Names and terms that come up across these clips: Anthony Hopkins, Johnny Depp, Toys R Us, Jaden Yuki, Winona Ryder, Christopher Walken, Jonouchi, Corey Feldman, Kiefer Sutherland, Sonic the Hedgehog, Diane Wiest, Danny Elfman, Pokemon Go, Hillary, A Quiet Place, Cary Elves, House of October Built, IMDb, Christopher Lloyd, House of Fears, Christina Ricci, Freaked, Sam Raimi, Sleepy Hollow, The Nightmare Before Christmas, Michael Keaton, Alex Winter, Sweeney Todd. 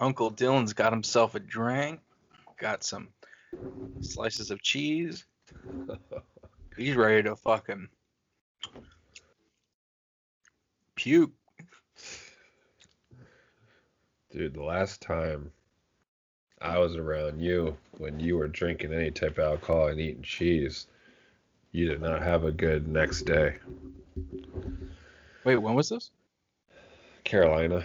Uncle Dylan's got himself a drink, got some slices of cheese. He's ready to fucking puke. Dude, the last time I was around you, when you were drinking any type of alcohol and eating cheese, you did not have a good next day. Wait, when was this? Carolina.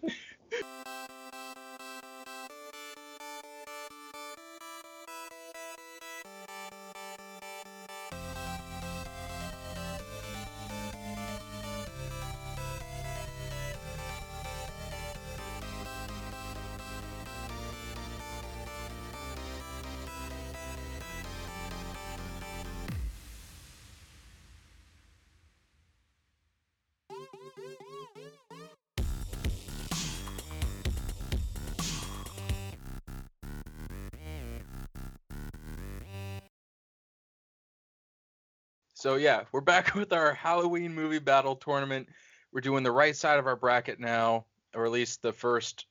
So yeah, we're back with our Halloween movie battle tournament. We're doing the right side of our bracket now, or at least the first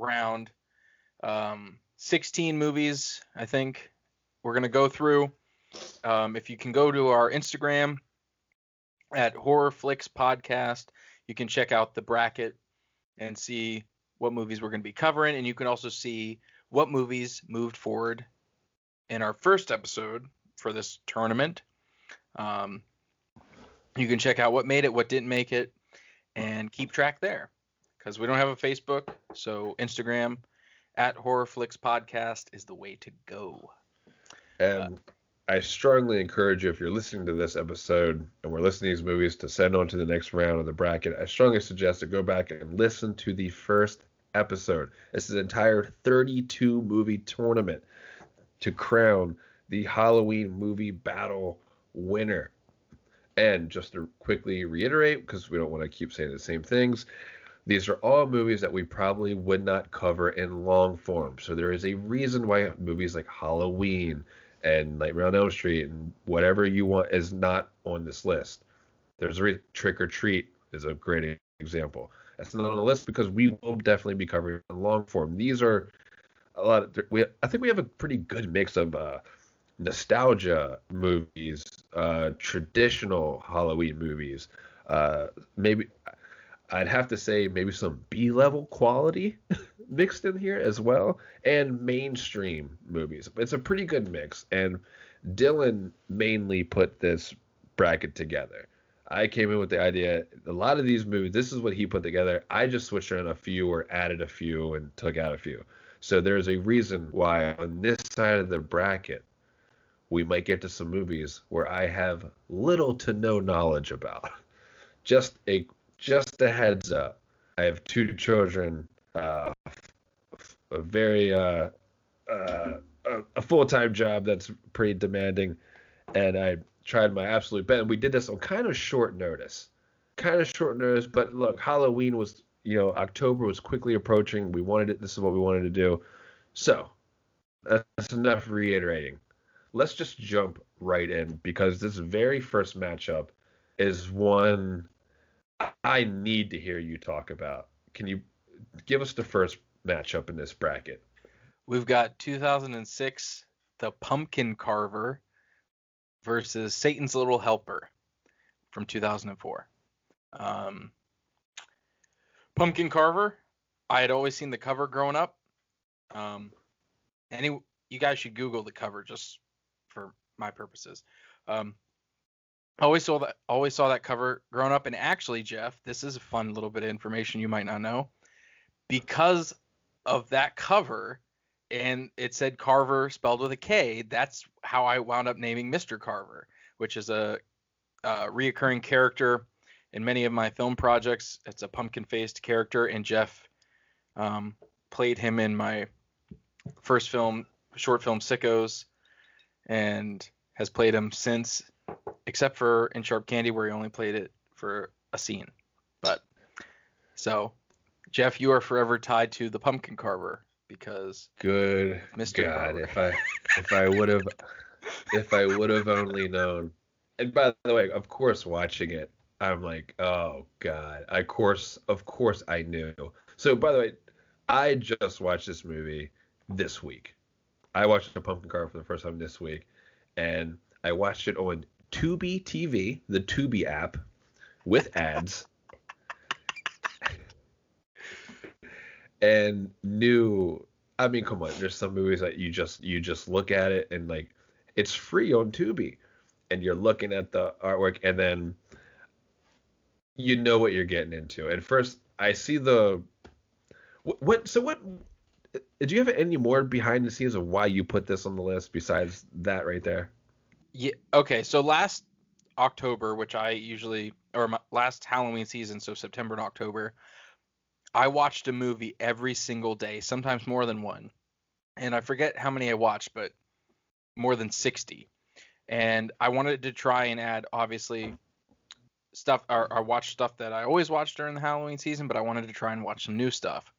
round. 16 movies, I think, we're going to go through. If you can go to our Instagram at Horror Flicks Podcast, you can check out the bracket and see what movies we're going to be covering. And you can also see what movies moved forward in our first episode for this tournament. You can check out what made it, what didn't make it, and keep track there, because we don't have a Facebook, so Instagram at Horror Flicks Podcast is the way to go. And I strongly encourage you, if you're listening to this episode and we're listening to these movies, to send on to the next round of the bracket. I strongly suggest to go back and listen to the first episode. This is an entire 32 movie tournament to crown the Halloween movie battle winner. And just to quickly reiterate, because we don't want to keep saying the same things, these are all movies that we probably would not cover in long form. So there is a reason why movies like Halloween and Nightmare on Elm Street and whatever you want is not on this list. There's a reason. Trick or Treat is a great example. That's not on the list because we will definitely be covering in long form. These are a lot of, I think we have a pretty good mix of nostalgia movies, traditional Halloween movies, maybe I'd have to say maybe some B-level quality mixed in here as well, and mainstream movies. It's a pretty good mix, and Dylan mainly put this bracket together. I came in with the idea, a lot of these movies, this is what he put together. I just switched on a few or added a few and took out a few. So there's a reason why on this side of the bracket we might get to some movies where I have little to no knowledge about. Just a heads up. I have two children, a full-time job that's pretty demanding, and I tried my absolute best. We did this on kind of short notice. But look, Halloween was, October was quickly approaching. We wanted it. This is what we wanted to do. So that's enough reiterating. Let's just jump right in, because this very first matchup is one I need to hear you talk about. Can you give us the first matchup in this bracket? We've got 2006, The Pumpkin Carver versus Satan's Little Helper from 2004. Pumpkin Carver, I had always seen the cover growing up. You guys should Google the cover just for my purposes. I always saw that cover growing up. And actually, Jeff, this is a fun little bit of information you might not know. Because of that cover, and it said Carver spelled with a K, that's how I wound up naming Mr. Carver, which is a reoccurring character in many of my film projects. It's a pumpkin-faced character, and Jeff played him in my first film, short film, Sickos, and has played him since, except for in Sharp Candy, where he only played it for a scene. But so, Jeff, you are forever tied to the Pumpkin Carver, because good Mr. God, if I would have only known. And by the way, of course, watching it, I'm like, oh god. Of course I knew. So by the way, I just watched this movie this week. I watched The Pumpkin Carver for the first time this week, and I watched it on Tubi TV, the Tubi app, with ads, and knew. I mean, come on. There's some movies that you just look at it and like, it's free on Tubi, and you're looking at the artwork, and then you know what you're getting into. And first, I see the what. So what? Do you have any more behind the scenes of why you put this on the list besides that right there? Yeah. Okay. So last October, which I usually, or my last Halloween season, so September and October, I watched a movie every single day, sometimes more than one. And I forget how many I watched, but more than 60. And I wanted to try and add, obviously, stuff, or watch stuff that I always watched during the Halloween season, but I wanted to try and watch some new stuff.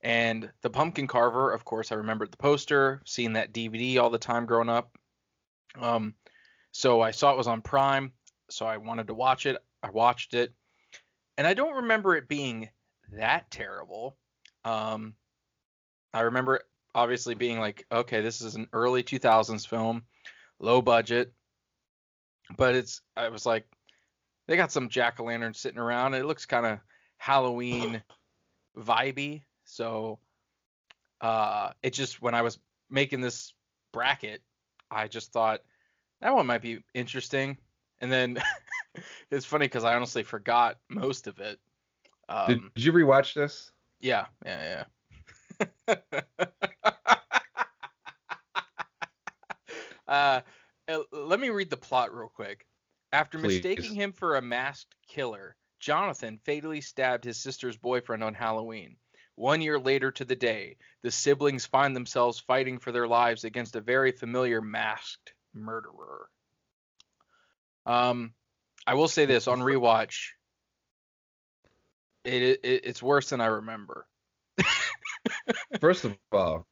And The Pumpkin Carver, of course, I remembered the poster, seeing that DVD all the time growing up. So I saw it was on Prime, so I wanted to watch it. I watched it, and I don't remember it being that terrible. I remember it obviously being like, okay, this is an early 2000s film, low budget, but I was like, they got some jack-o'-lanterns sitting around, and it looks kind of Halloween vibey. So it just, when I was making this bracket, I just thought that one might be interesting. And then it's funny because I honestly forgot most of it. Did you rewatch this? Yeah. Let me read the plot real quick. After mistaking him for a masked killer, Jonathan fatally stabbed his sister's boyfriend on Halloween. 1 year later to the day, the siblings find themselves fighting for their lives against a very familiar masked murderer. I will say this on rewatch, it's worse than I remember. First of all,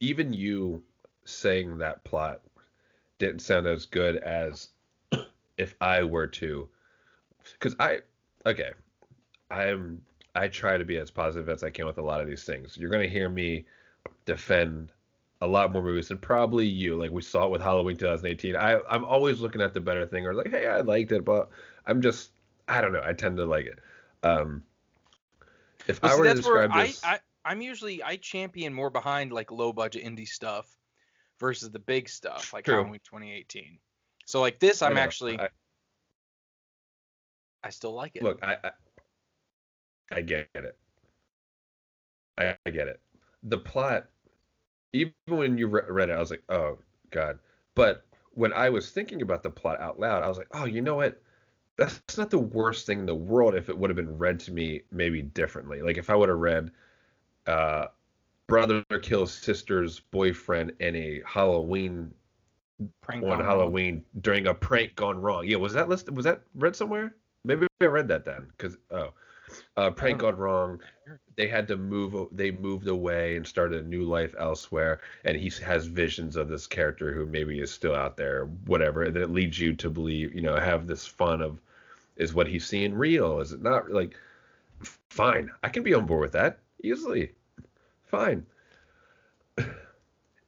even you saying that plot didn't sound as good as if I were to, because I try to be as positive as I can with a lot of these things. You're going to hear me defend a lot more movies than probably you. Like, we saw it with Halloween 2018. I'm always looking at the better thing, or like, hey, I liked it, but I'm just, I don't know. I tend to like it. I champion more behind like low budget indie stuff versus the big stuff like Halloween 2018. So like this, I still like it. Look, I get it. I get it. The plot, even when you read it, I was like, oh, God. But when I was thinking about the plot out loud, I was like, oh, you know what? That's not the worst thing in the world if it would have been read to me maybe differently. Like if I would have read brother kills sister's boyfriend in a Halloween prank on Halloween wrong. During a prank gone wrong. Yeah, was that listed? Was that read somewhere? Maybe I read that then because prank gone wrong. They had to move. They moved away and started a new life elsewhere. And he has visions of this character who maybe is still out there, whatever. And then it leads you to believe, you know, have this fun of, is what he's seeing real? Is it not? Like, fine, I can be on board with that easily. Fine.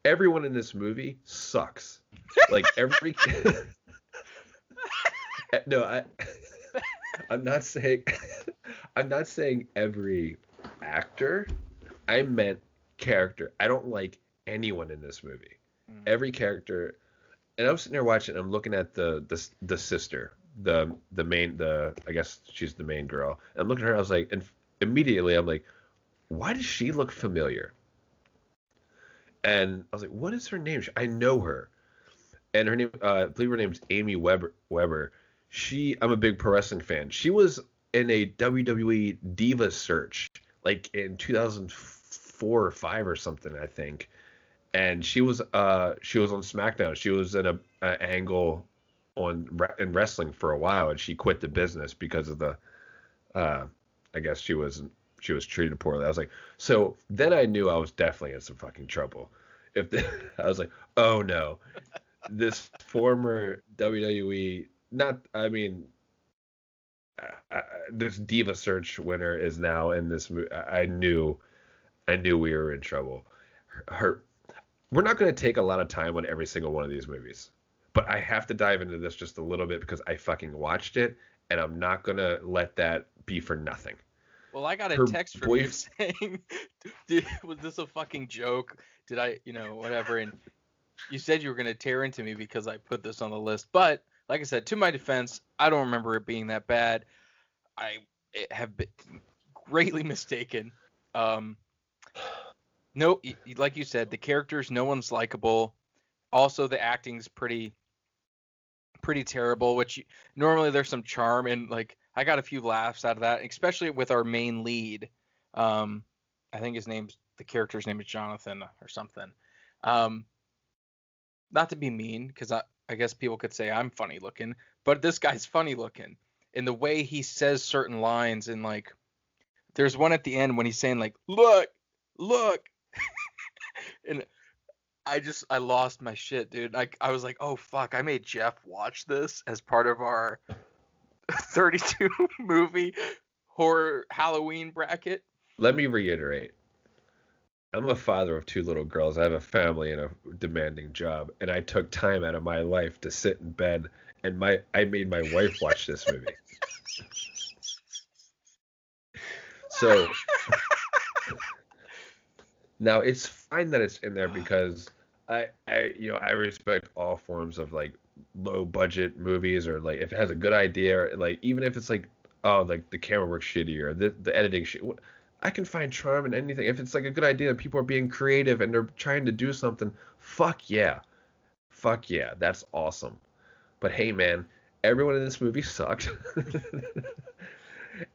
Everyone in this movie sucks. Like every. I'm not saying every actor. I meant character. I don't like anyone in this movie. Mm. Every character, and I'm sitting there watching. I'm looking at the sister, the main, the, I guess she's the main girl. And I'm looking at her. I was like, and immediately I'm like, why does she look familiar? And I was like, what is her name? I know her, and her name, I believe her name's Amy Weber. I'm a big pro wrestling fan. She was in a WWE Diva search, like in 2004 or 5 or something, I think. And she was on SmackDown. She was in an angle in wrestling for a while, and she quit the business because of the, I guess she was treated poorly. I was like, so then I knew I was definitely in some fucking trouble. I was like, oh no, this former WWE. Not, I mean, this Diva Search winner is now in this movie. I knew we were in trouble. We're not going to take a lot of time on every single one of these movies, but I have to dive into this just a little bit because I fucking watched it, and I'm not going to let that be for nothing. Well, I got a text from you saying, dude, was this a fucking joke? Did I, you know, whatever. And you said you were going to tear into me because I put this on the list. But like I said, to my defense, I don't remember it being that bad. I have been greatly mistaken. No, like you said, the characters, no one's likable. Also, the acting's pretty terrible, which normally there's some charm, and like I got a few laughs out of that, especially with our main lead. I think the character's name is Jonathan or something. Not to be mean, because I guess people could say I'm funny looking, but this guy's funny looking, and the way he says certain lines, and like there's one at the end when he's saying like look and I lost my shit, dude. I was like, oh fuck, I made Jeff watch this as part of our 32 movie horror Halloween bracket. Let me reiterate. I'm a father of two little girls. I have a family and a demanding job, and I took time out of my life to sit in bed and I made my wife watch this movie. So now it's fine that it's in there because I respect all forms of like low budget movies, or like if it has a good idea, or like even if it's like, oh, like the camera works shitty or the editing shit, I can find charm in anything. If it's like a good idea, people are being creative and they're trying to do something. Fuck yeah, that's awesome. But hey man, everyone in this movie sucked.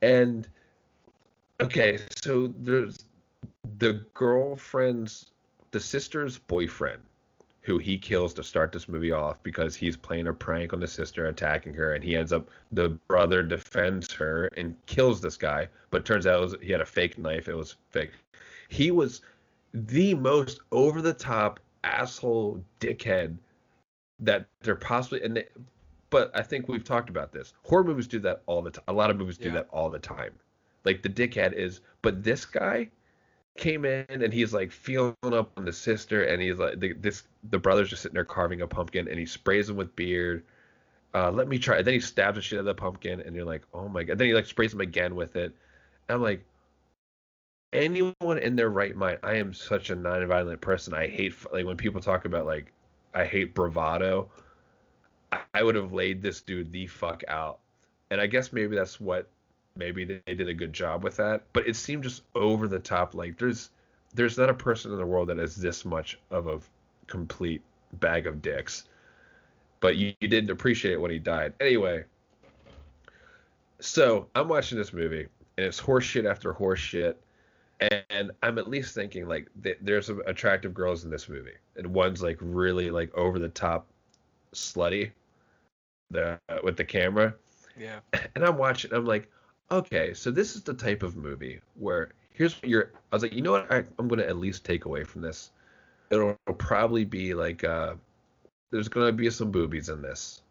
And okay, so there's the girlfriend's, the sister's boyfriend, who he kills to start this movie off because he's playing a prank on the sister, attacking her, and he ends up, the brother defends her and kills this guy, but turns out he had a fake knife. It was fake. He was the most over-the-top asshole dickhead that there possibly, but I think we've talked about this. Horror movies do that all the time. A lot of movies do that all the time. Like, the dickhead is, but this guy came in and he's like feeling up on the sister, and he's like, the brother's just sitting there carving a pumpkin, and he sprays him with beer. Let me try. And then he stabs the shit out of the pumpkin, and you're like, oh my god. Then he like sprays him again with it. And I'm like, anyone in their right mind? I am such a non-violent person. I hate, like, when people talk about like I hate bravado. I would have laid this dude the fuck out. And I guess maybe that's what. Maybe they did a good job with that, but it seemed just over the top. Like there's not a person in the world that is this much of a complete bag of dicks, but you didn't appreciate it when he died. Anyway, so I'm watching this movie and it's horseshit after horseshit. And I'm at least thinking like there's some attractive girls in this movie, and one's like really like over the top slutty with the camera. Yeah. And I'm watching, I'm like, okay, so this is the type of movie where I was like, you know what? I'm going to at least take away from this. It'll probably be like, there's going to be some boobies in this.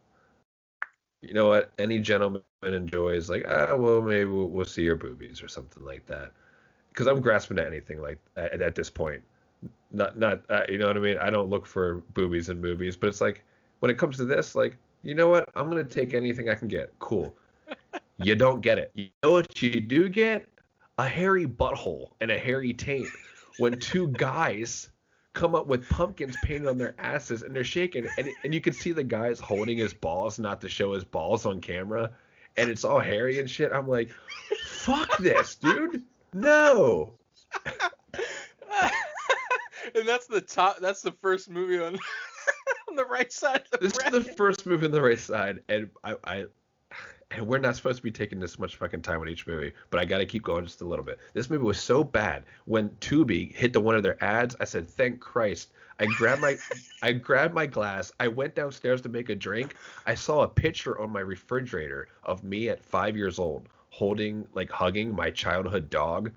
You know what? Any gentleman enjoys like, well, maybe we'll see your boobies or something like that. Because I'm grasping at anything like at this point. Not, you know what I mean? I don't look for boobies in movies, but it's like, when it comes to this, like, you know what? I'm going to take anything I can get. Cool. You don't get it. You know what you do get? A hairy butthole and a hairy taint when two guys come up with pumpkins painted on their asses and they're shaking. And you can see the guy's holding his balls not to show his balls on camera. And it's all hairy and shit. I'm like, fuck this, dude. No. And that's the top. That's the first movie on the right side. This is the first movie on the right side. And And we're not supposed to be taking this much fucking time on each movie, but I got to keep going just a little bit. This movie was so bad. When Tubi hit one of their ads, I said, thank Christ. I grabbed my glass. I went downstairs to make a drink. I saw a picture on my refrigerator of me at 5 years old hugging my childhood dog.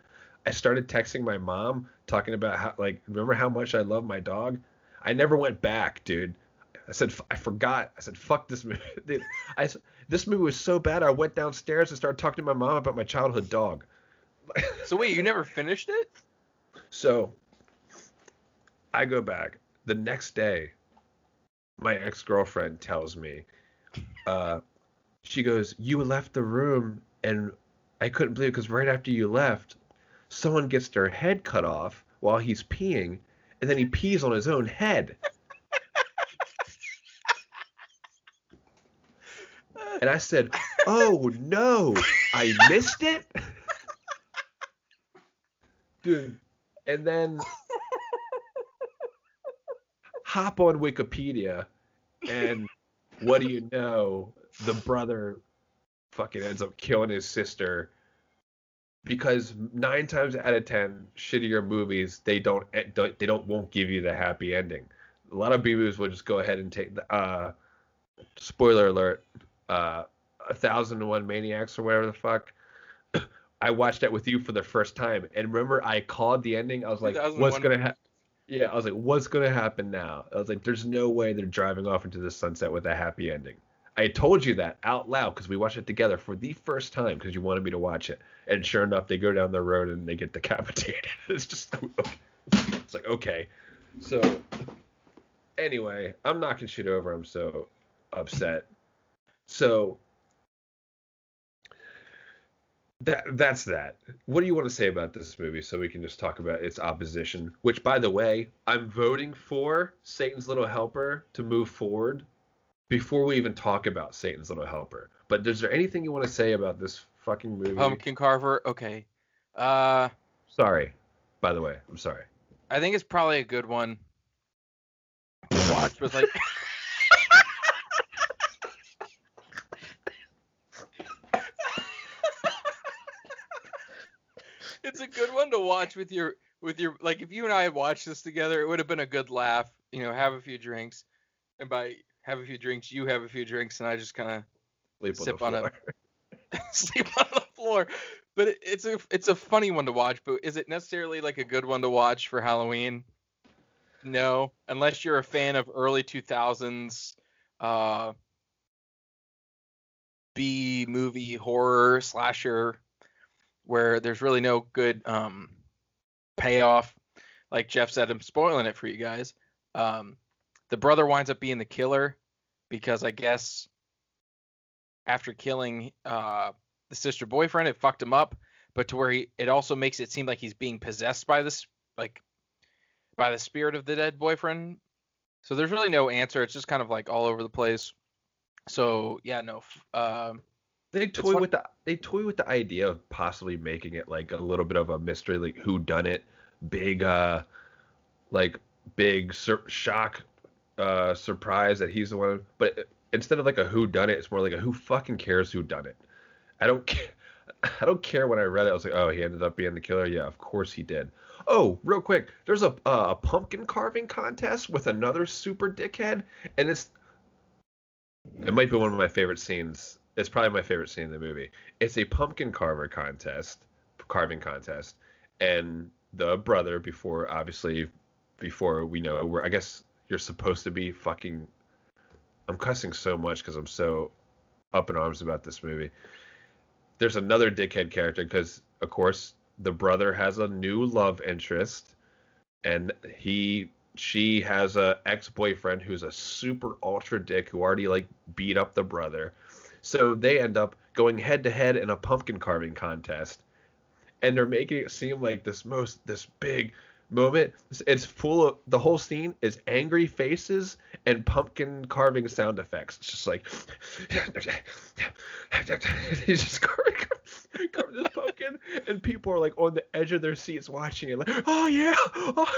I started texting my mom talking about how, like, remember how much I love my dog? I never went back, dude. I said, I forgot. I said, fuck this movie. I said, This movie was so bad, I went downstairs and started talking to my mom about my childhood dog. So wait, you never finished it? So I go back. The next day, my ex-girlfriend tells me, she goes, you left the room, and I couldn't believe it because right after you left, someone gets their head cut off while he's peeing, and then he pees on his own head. And I said, oh, no, I missed it? Dude. And then hop on Wikipedia, and what do you know? The brother fucking ends up killing his sister because 9 times out of 10 shittier movies, they won't give you the happy ending. A lot of B movies will just go ahead and take the spoiler alert. 1001 Maniacs or whatever the fuck. I watched that with you for the first time, and remember I called the ending. I was like, what's gonna happen? Yeah, I was like, what's gonna happen now? I was like, there's no way they're driving off into the sunset with a happy ending. I told you that out loud because we watched it together for the first time because you wanted me to watch it, and sure enough, they go down the road and they get decapitated. It's just, it's like, okay. So anyway, I'm knocking shit over. I'm so upset. So that's that. What do you want to say about this movie so we can just talk about its opposition? Which, by the way, I'm voting for Satan's Little Helper to move forward before we even talk about Satan's Little Helper. But is there anything you want to say about this fucking movie? Pumpkin Carver? Okay. Sorry. By the way, I'm sorry. I think it's probably a good one to watch. But like... It's a good one to watch with your like if you and I had watched this together, it would have been a good laugh. You know, have a few drinks, and by have a few drinks, you have a few drinks, and I just kind of sleep on the floor. But it's a funny one to watch. But is it necessarily like a good one to watch for Halloween? No, unless you're a fan of early 2000s B movie horror slasher, where there's really no good payoff. Like Jeff said, I'm spoiling it for you guys. The brother winds up being the killer because I guess after killing the sister boyfriend, it fucked him up. But to where it also makes it seem like he's being possessed by this, like by the spirit of the dead boyfriend. So there's really no answer. It's just kind of like all over the place. So yeah, no. They toy with the idea of possibly making it like a little bit of a mystery, like whodunit, big surprise that he's the one. But instead of like a whodunit, it's more like a who fucking cares whodunit. I don't care. When I read it, I was like, oh, he ended up being the killer. Yeah, of course he did. Oh, real quick, there's a pumpkin carving contest with another super dickhead, and it might be one of my favorite scenes. It's probably my favorite scene in the movie. It's a pumpkin carving contest, and the brother, before we know, where I guess you're supposed to be fucking. I'm cussing so much because I'm so up in arms about this movie. There's another dickhead character because, of course, the brother has a new love interest, and she has a ex-boyfriend who's a super ultra dick who already like beat up the brother. So they end up going head-to-head in a pumpkin carving contest, and they're making it seem like this big moment. It's full of the whole scene is angry faces and pumpkin carving sound effects. It's just like he's just carving this pumpkin, and people are like on the edge of their seats watching it, like, oh yeah, oh.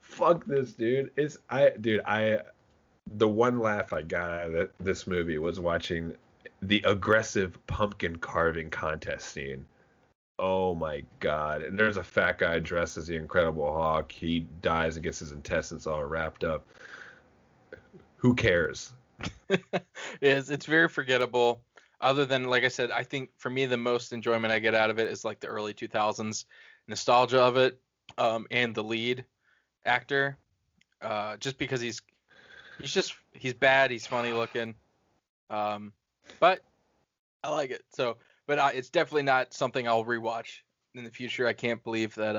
Fuck this, dude. The one laugh I got out of this movie was watching the aggressive pumpkin carving contest scene. Oh, my God. And there's a fat guy dressed as the Incredible Hulk. He dies and gets his intestines all wrapped up. Who cares? It's very forgettable. Other than, like I said, I think for me the most enjoyment I get out of it is like the early 2000s nostalgia of it, and the lead actor. Just because he's bad. He's funny looking. But I like it. So, but it's definitely not something I'll rewatch in the future. I can't believe that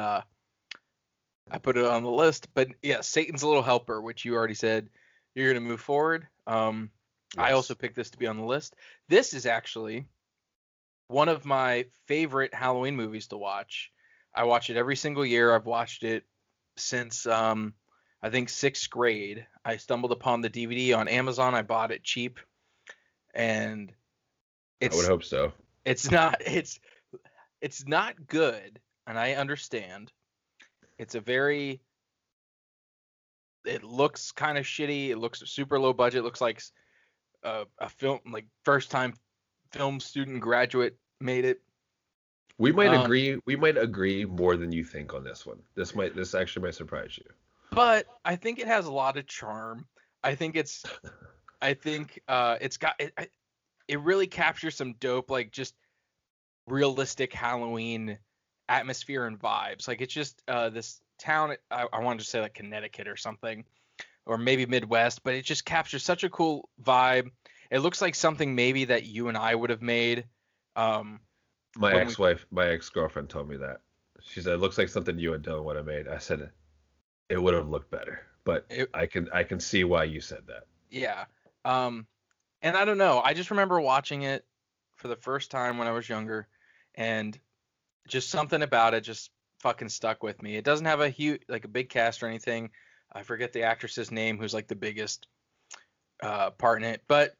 I put it on the list. But yeah, Satan's Little Helper, which you already said you're going to move forward. Yes. I also picked this to be on the list. This is actually one of my favorite Halloween movies to watch. I watch it every single year. I've watched it since I think 6th grade. I stumbled upon the DVD on Amazon. I bought it cheap, and I would hope so. It's not good, and I understand. It looks kind of shitty. It looks super low budget. It looks like a film, like first time film student graduate made it. We might agree more than you think on this one. This actually might surprise you. But I think it has a lot of charm. It really captures some dope, like just realistic Halloween atmosphere and vibes. Like it's just this town. I wanted to say like Connecticut or something, or maybe Midwest, but it just captures such a cool vibe. It looks like something maybe that you and I would have made. My ex-girlfriend told me that. She said, it looks like something you and Dylan would have made. I said, it would have looked better, but I can see why you said that. Yeah. And I don't know. I just remember watching it for the first time when I was younger, and just something about it just fucking stuck with me. It doesn't have a big cast or anything. I forget the actress's name, who's like the biggest part in it, but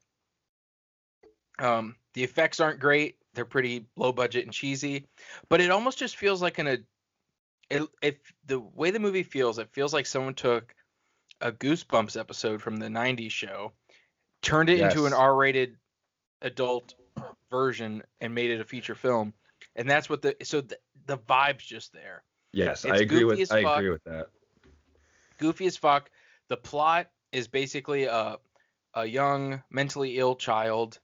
the effects aren't great. They're pretty low budget and cheesy, but it almost just feels like the way the movie feels, it feels like someone took a Goosebumps episode from the 90s show, turned it into an R-rated adult version, and made it a feature film. And that's what the vibe's just there. Yes, I agree with that. Goofy as fuck. The plot is basically a young mentally ill child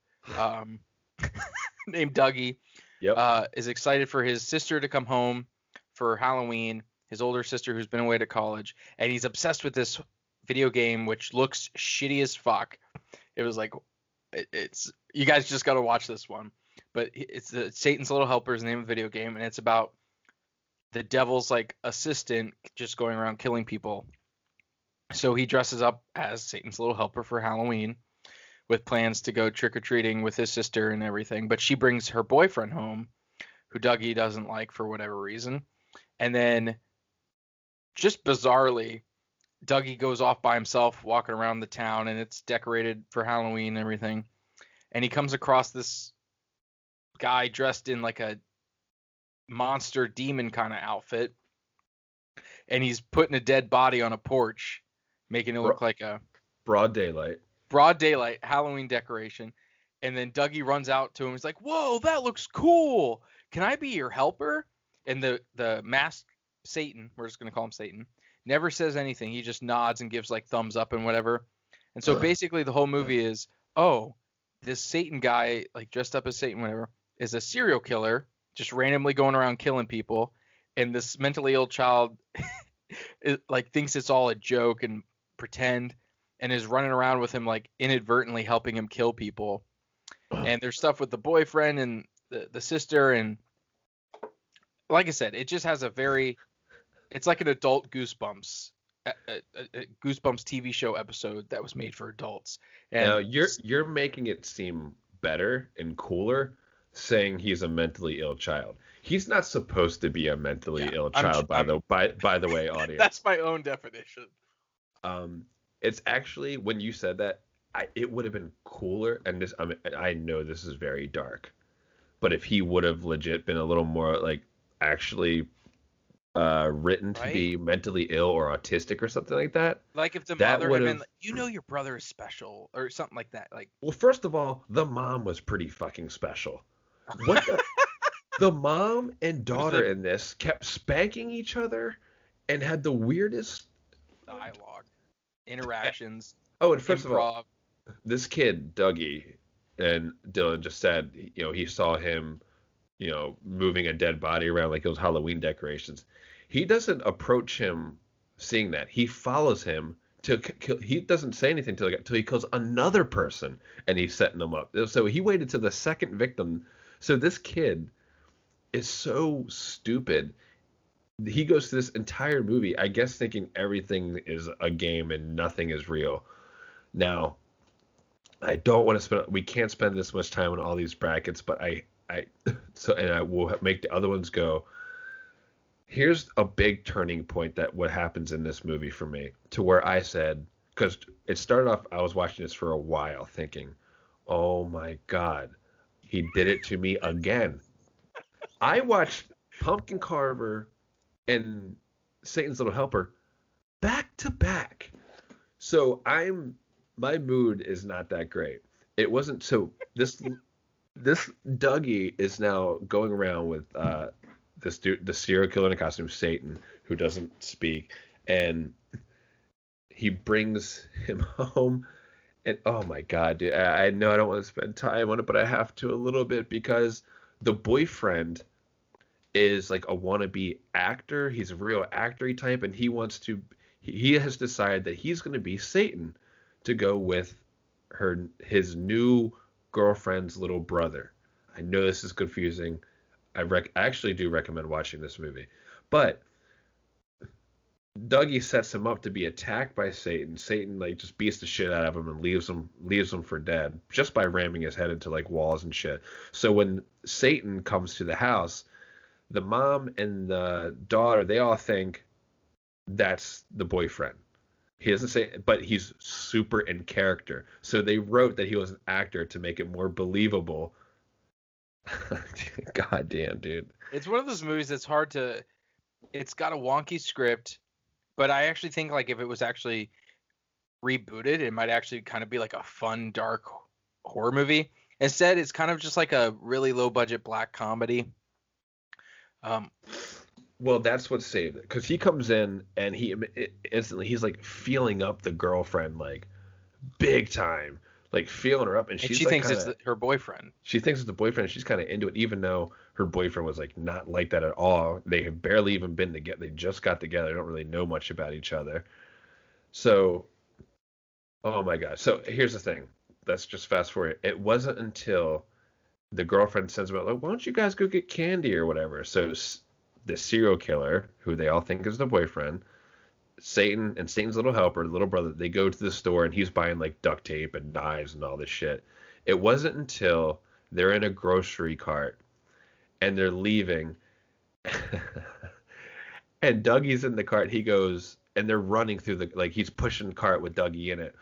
named Dougie. Yep. Is excited for his sister to come home for Halloween, his older sister who's been away to college, and he's obsessed with this video game which looks shitty as fuck. It was like it's you guys just got to watch this one. But it's the Satan's Little Helper's name of the video game, and it's about the devil's like assistant just going around killing people. So he dresses up as Satan's Little Helper for Halloween, with plans to go trick-or-treating with his sister and everything. But she brings her boyfriend home, who Dougie doesn't like for whatever reason. And then, just bizarrely, Dougie goes off by himself walking around the town, and it's decorated for Halloween and everything. And he comes across this guy dressed in like a monster demon kind of outfit. And he's putting a dead body on a porch, making it look like a... Broad daylight, Halloween decoration. And then Dougie runs out to him. He's like, whoa, that looks cool. Can I be your helper? And the masked Satan, we're just going to call him Satan, never says anything. He just nods and gives like thumbs up and whatever. And so basically the whole movie is, oh, this Satan guy, like dressed up as Satan, whatever, is a serial killer, just randomly going around killing people. And this mentally ill child like thinks it's all a joke and pretend, and is running around with him, like inadvertently helping him kill people. And there's stuff with the boyfriend and the sister. And like I said, it just has it's like an adult Goosebumps, a Goosebumps TV show episode that was made for adults. And now you're making it seem better and cooler saying he's a mentally ill child. He's not supposed to be a mentally ill child, by the way, audience. That's my own definition. It's actually, when you said that, it would have been cooler. And this, I mean, I know this is very dark, but if he would have legit been a little more like actually written to be mentally ill or autistic or something like that. Like if the mother had been like, you know, your brother is special or something like that. Like, well, first of all, the mom was pretty fucking special. What the mom and daughter in this kept spanking each other and had the weirdest dialogue. Interactions. Oh, and first of all, this kid Dougie, and Dylan just said, you know, he saw him, you know, moving a dead body around like those Halloween decorations. He doesn't approach him seeing that. He follows him to kill, he doesn't say anything till he kills another person, and he's setting them up. So he waited to the second victim. So this kid is so stupid. He goes through this entire movie, I guess, thinking everything is a game and nothing is real. Now, I don't want to spend. We can't spend this much time on all these brackets, but I will make the other ones go. Here's a big turning point that what happens in this movie for me, to where I said, because it started off, I was watching this for a while thinking, oh my God, he did it to me again. I watched Pumpkin Carver and Satan's Little Helper back to back. So my mood is not that great. It wasn't. So this Dougie is now going around with, this dude, the serial killer in a costume, Satan, who doesn't speak, and he brings him home. And oh my God, dude, I know I don't want to spend time on it, but I have to a little bit, because the boyfriend is like a wannabe actor. He's a real actor-y type, and he has decided that he's going to be Satan to go with his new girlfriend's little brother. I know this is confusing. I actually do recommend watching this movie. But Dougie sets him up to be attacked by Satan. Satan just beats the shit out of him and leaves him for dead, just by ramming his head into walls and shit. So when Satan comes to the house, the mom and the daughter, they all think that's the boyfriend. He doesn't say, but he's super in character. So they wrote that he was an actor to make it more believable. God damn, dude. It's one of those movies that's hard to. It's got a wonky script, but I actually think if it was actually rebooted, it might actually kind of be a fun, dark horror movie. Instead, it's kind of just a really low budget black comedy. Well, that's what saved it, because he comes in and instantly he's feeling up the girlfriend big time. Feeling her up, and she thinks it's her boyfriend. She thinks it's the boyfriend. She's kind of into it, even though her boyfriend was not like that at all. They had barely even been together. They just got together. They don't really know much about each other. So, oh my God. So here's the thing. Let's just fast forward. It wasn't until the girlfriend says, "Well, why don't you guys go get candy or whatever?" So the serial killer, who they all think is the boyfriend, Satan and Satan's little helper, little brother, they go to the store, and he's buying duct tape and knives and all this shit. It wasn't until they're in a grocery cart and they're leaving and Dougie's in the cart. He goes, and they're running through he's pushing the cart with Dougie in it.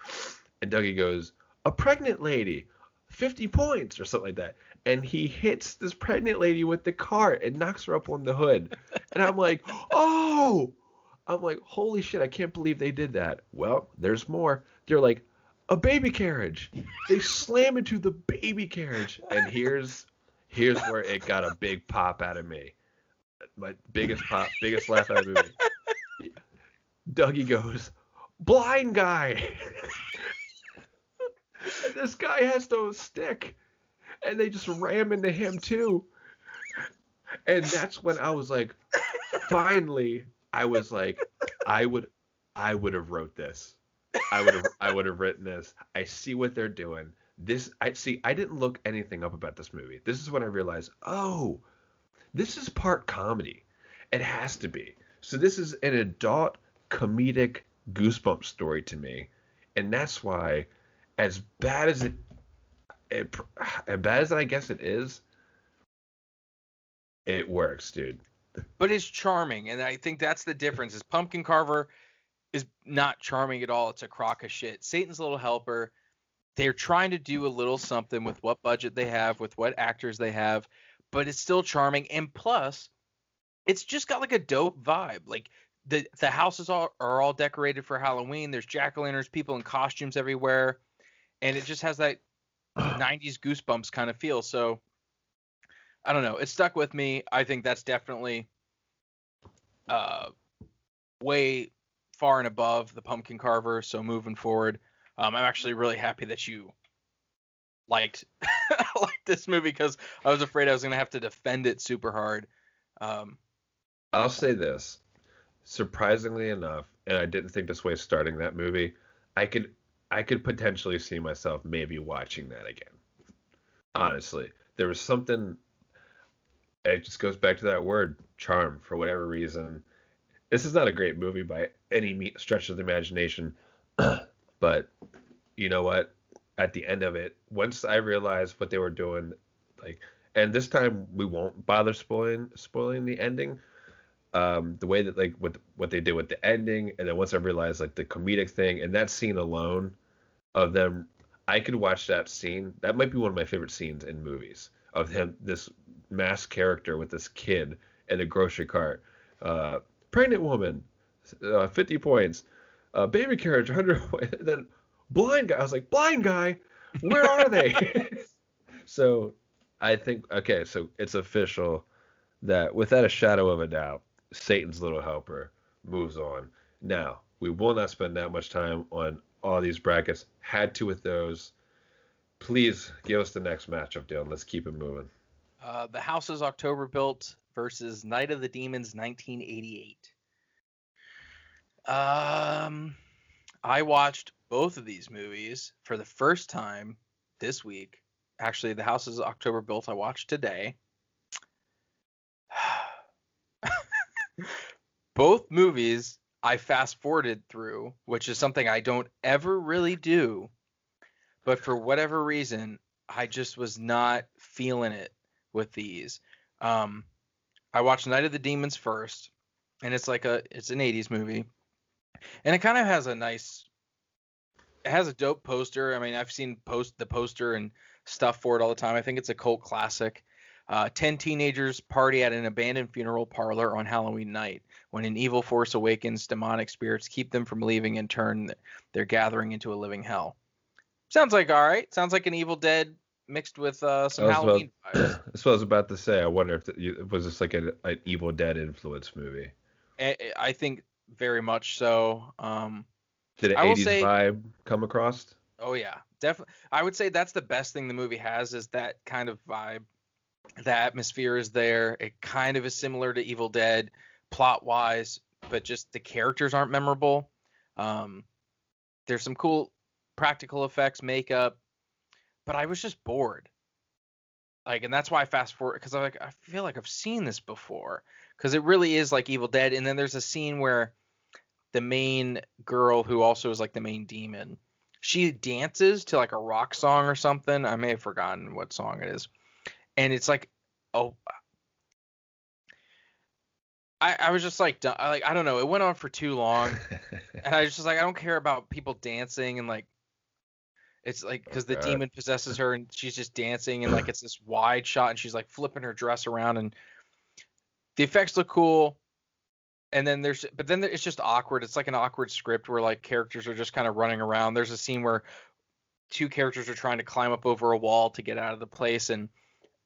And Dougie goes, "A pregnant lady, 50 points or something like that." And he hits this pregnant lady with the cart and knocks her up on the hood. And I'm like, oh, holy shit, I can't believe they did that. Well, there's more. They're a baby carriage. They slam into the baby carriage. And here's where it got a big pop out of me. My biggest laugh out of the movie. Dougie goes, "Blind guy." This guy has no stick. And they just ram into him too. And that's when I was finally... I was I would have wrote this. I would have written this. I see what they're doing. I didn't look anything up about this movie. This is when I realized, oh, this is part comedy. It has to be. So this is an adult comedic Goosebumps story to me, and that's why, as bad as I guess it is, it works, dude. But it's charming, and I think that's the difference. Is Pumpkin Carver is not charming at all. It's a crock of shit. Satan's Little Helper, they're trying to do a little something with what budget they have, with what actors they have, but it's still charming. And plus, it's just got a dope vibe. The houses are all decorated for Halloween. There's jack-o'-lanterns, people in costumes everywhere, and it just has that 90s Goosebumps kind of feel. So I don't know. It stuck with me. I think that's definitely way far and above the Pumpkin Carver. So moving forward, I'm actually really happy that you liked this movie, because I was afraid I was going to have to defend it super hard. I'll say this. surprisingly enough, and I didn't think this way starting that movie, I could potentially see myself maybe watching that again. Honestly, there was something. It just goes back to that word, charm, for whatever reason. This is not a great movie by any stretch of the imagination, but you know what? At the end of it, once I realized what they were doing, like, and this time we won't bother spoiling the ending. The way that, like, what they did with the ending, and then once I realized, like, the comedic thing, and that scene alone of them, I could watch that scene. That might be one of my favorite scenes in movies, of him, this masked character with this kid in a grocery cart. Pregnant woman, 50 points. Baby carriage, 100. Then blind guy. I was like, blind guy? Where are they? So I think, okay, so it's official that without a shadow of a doubt, Satan's Little Helper moves on. Now, we will not spend that much time on all these brackets. Had to with those. Please give us the next matchup, Dale. Let's keep it moving. The House of October Built versus Night of the Demons, 1988. I watched both of these movies for the first time this week. Actually, The House of October Built I watched today. Both movies I fast-forwarded through, which is something I don't ever really do. But for whatever reason, I just was not feeling it with these. I watched Night of the Demons first, and it's an 80s movie. And it kind of has a dope poster. I mean, I've seen the poster and stuff for it all the time. I think it's a cult classic. 10 teenagers party at an abandoned funeral parlor on Halloween night when an evil force awakens. Demonic spirits keep them from leaving and turn their gathering into a living hell. Sounds like all right. Sounds like an Evil Dead mixed with some Halloween vibes. That's what I was about to say. I wonder if it was just like an Evil Dead influence movie. I think very much so. Did an 80s vibe come across? Oh, yeah. Definitely. I would say that's the best thing the movie has is that kind of vibe. The atmosphere is there. It kind of is similar to Evil Dead plot wise, but just the characters aren't memorable. There's some cool practical effects, makeup, but I was just bored. Like, and that's why I fast forward, because I'm like, I feel like I've seen this before, because it really is like Evil Dead. And then there's a scene where the main girl, who also is like the main demon, she dances to like a rock song or something. I may have forgotten what song it is. And it's like, oh, I was just like, I don't know. It went on for too long. And I was just like, I don't care about people dancing. And like, it's like, because the demon possesses her and she's just dancing. And like, it's this wide shot and she's like flipping her dress around. And the effects look cool. And then it's just awkward. It's like an awkward script where like characters are just kind of running around. There's a scene where two characters are trying to climb up over a wall to get out of the place. And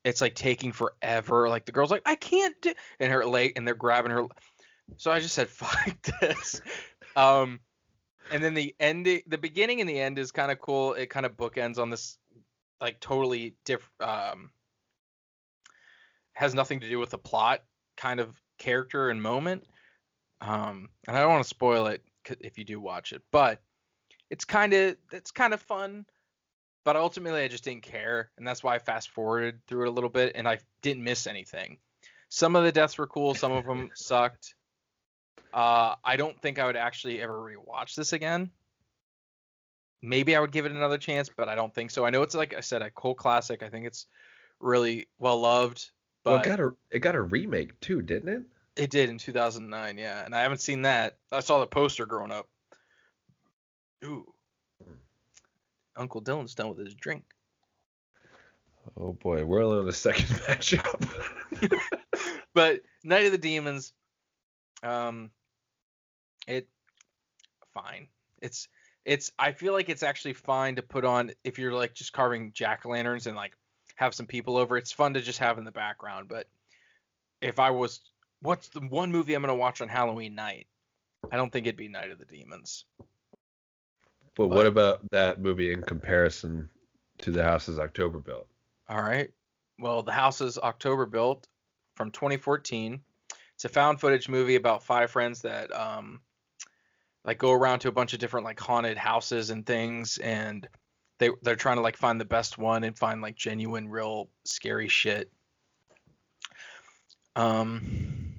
it's like taking forever. Like the girl's like, I can't do, and her leg, and they're grabbing her. So I just said, fuck this. And then the beginning and the end is kind of cool. It kind of bookends on this, like totally has nothing to do with the plot kind of character and moment. And I don't want to spoil it if you do watch it, but it's kind of fun. But ultimately, I just didn't care, and that's why I fast-forwarded through it a little bit, and I didn't miss anything. Some of the deaths were cool. Some of them sucked. I don't think I would actually ever rewatch this again. Maybe I would give it another chance, but I don't think so. I know it's, like I said, a cult classic. I think it's really well-loved. But well, it got a remake, too, didn't it? It did in 2009, yeah, and I haven't seen that. I saw the poster growing up. Ooh. Uncle Dylan's done with his drink. Oh boy, we're only on the second matchup. But Night of the Demons, fine. It's I feel like it's actually fine to put on if you're like just carving jack-o'-lanterns and like have some people over. It's fun to just have in the background. But if I was, what's the one movie I'm gonna watch on Halloween night? I don't think it'd be Night of the Demons. But what about that movie in comparison to The House of October Built? All right. Well, The House of October Built from 2014. It's a found footage movie about five friends that like go around to a bunch of different like haunted houses and things, and they're trying to like find the best one and find like genuine, real scary shit. And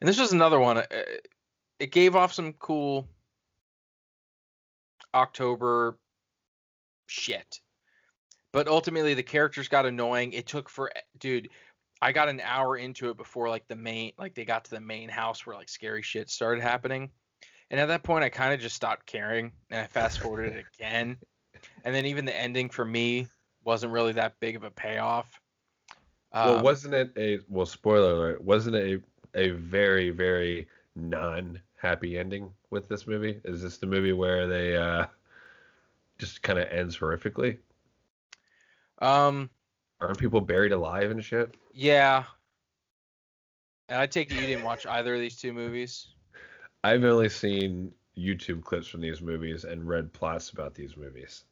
this was another one. It gave off some cool October shit, but ultimately the characters got annoying. It took for dude. I got an hour into it before like the main, like they got to the main house where like scary shit started happening. And at that point I kind of just stopped caring and I fast forwarded it again. And then even the ending for me wasn't really that big of a payoff. Well, wasn't it a, well, spoiler alert, wasn't it a very, very non-happy ending with this movie? Is this the movie where they just kind of ends horrifically? Aren't people buried alive and shit? Yeah. And I take it you didn't watch either of these two movies. I've only seen YouTube clips from these movies and read plots about these movies.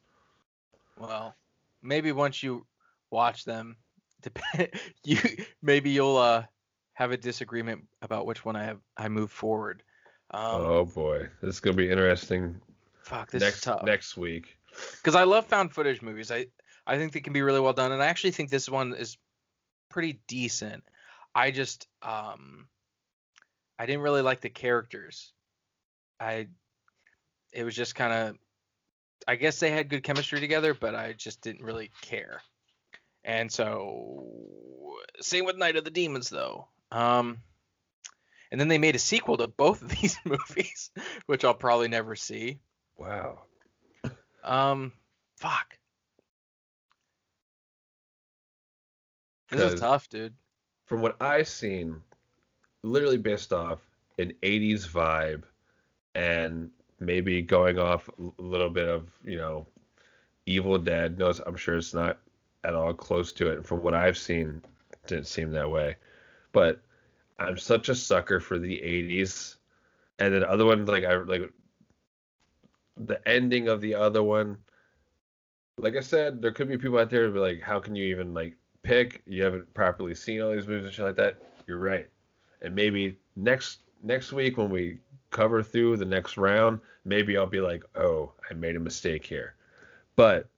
Well, maybe once you watch them, maybe you'll have a disagreement about which one I move forward. Oh boy, this is gonna be interesting. Fuck, this is tough. Next week. Because I love found footage movies. I think they can be really well done, and I actually think this one is pretty decent. I just I didn't really like the characters. It was just kind of, I guess they had good chemistry together, but I just didn't really care. And so same with Night of the Demons though. And then they made a sequel to both of these movies, which I'll probably never see. Wow. Fuck. This is tough, dude. From what I've seen, literally based off an 80s vibe and maybe going off a little bit of, you know, Evil Dead. No, I'm sure it's not at all close to it. And from what I've seen, it didn't seem that way. But I'm such a sucker for the 80s. And then the other one, like the ending of the other one. Like I said, there could be people out there who be like, how can you even, like, pick, you haven't properly seen all these movies and shit like that. You're right. And maybe next week when we cover through the next round, maybe I'll be like, oh, I made a mistake here. But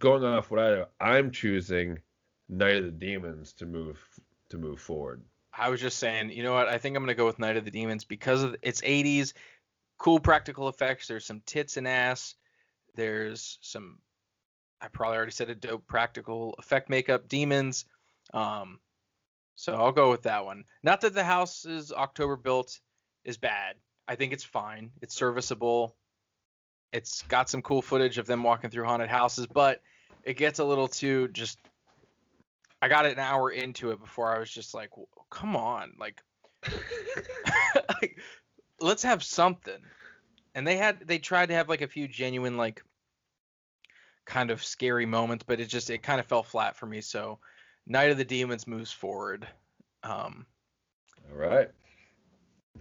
going off what I know, I'm choosing Night of the Demons to move forward. I was just saying, you know what, I think I'm gonna go with Night of the Demons because of it's 80s, cool practical effects, there's some tits and ass, there's some, I probably already said, a dope practical effect makeup, demons. So I'll go with that one. Not that the House is October Built is bad. I think it's fine. It's serviceable. It's got some cool footage of them walking through haunted houses, but it gets a little too just. I got an hour into it before I was just like, well, come on. Like, like, let's have something. And they tried to have like a few genuine, like, kind of scary moments, but it kind of fell flat for me. So Night of the Demons moves forward. All right,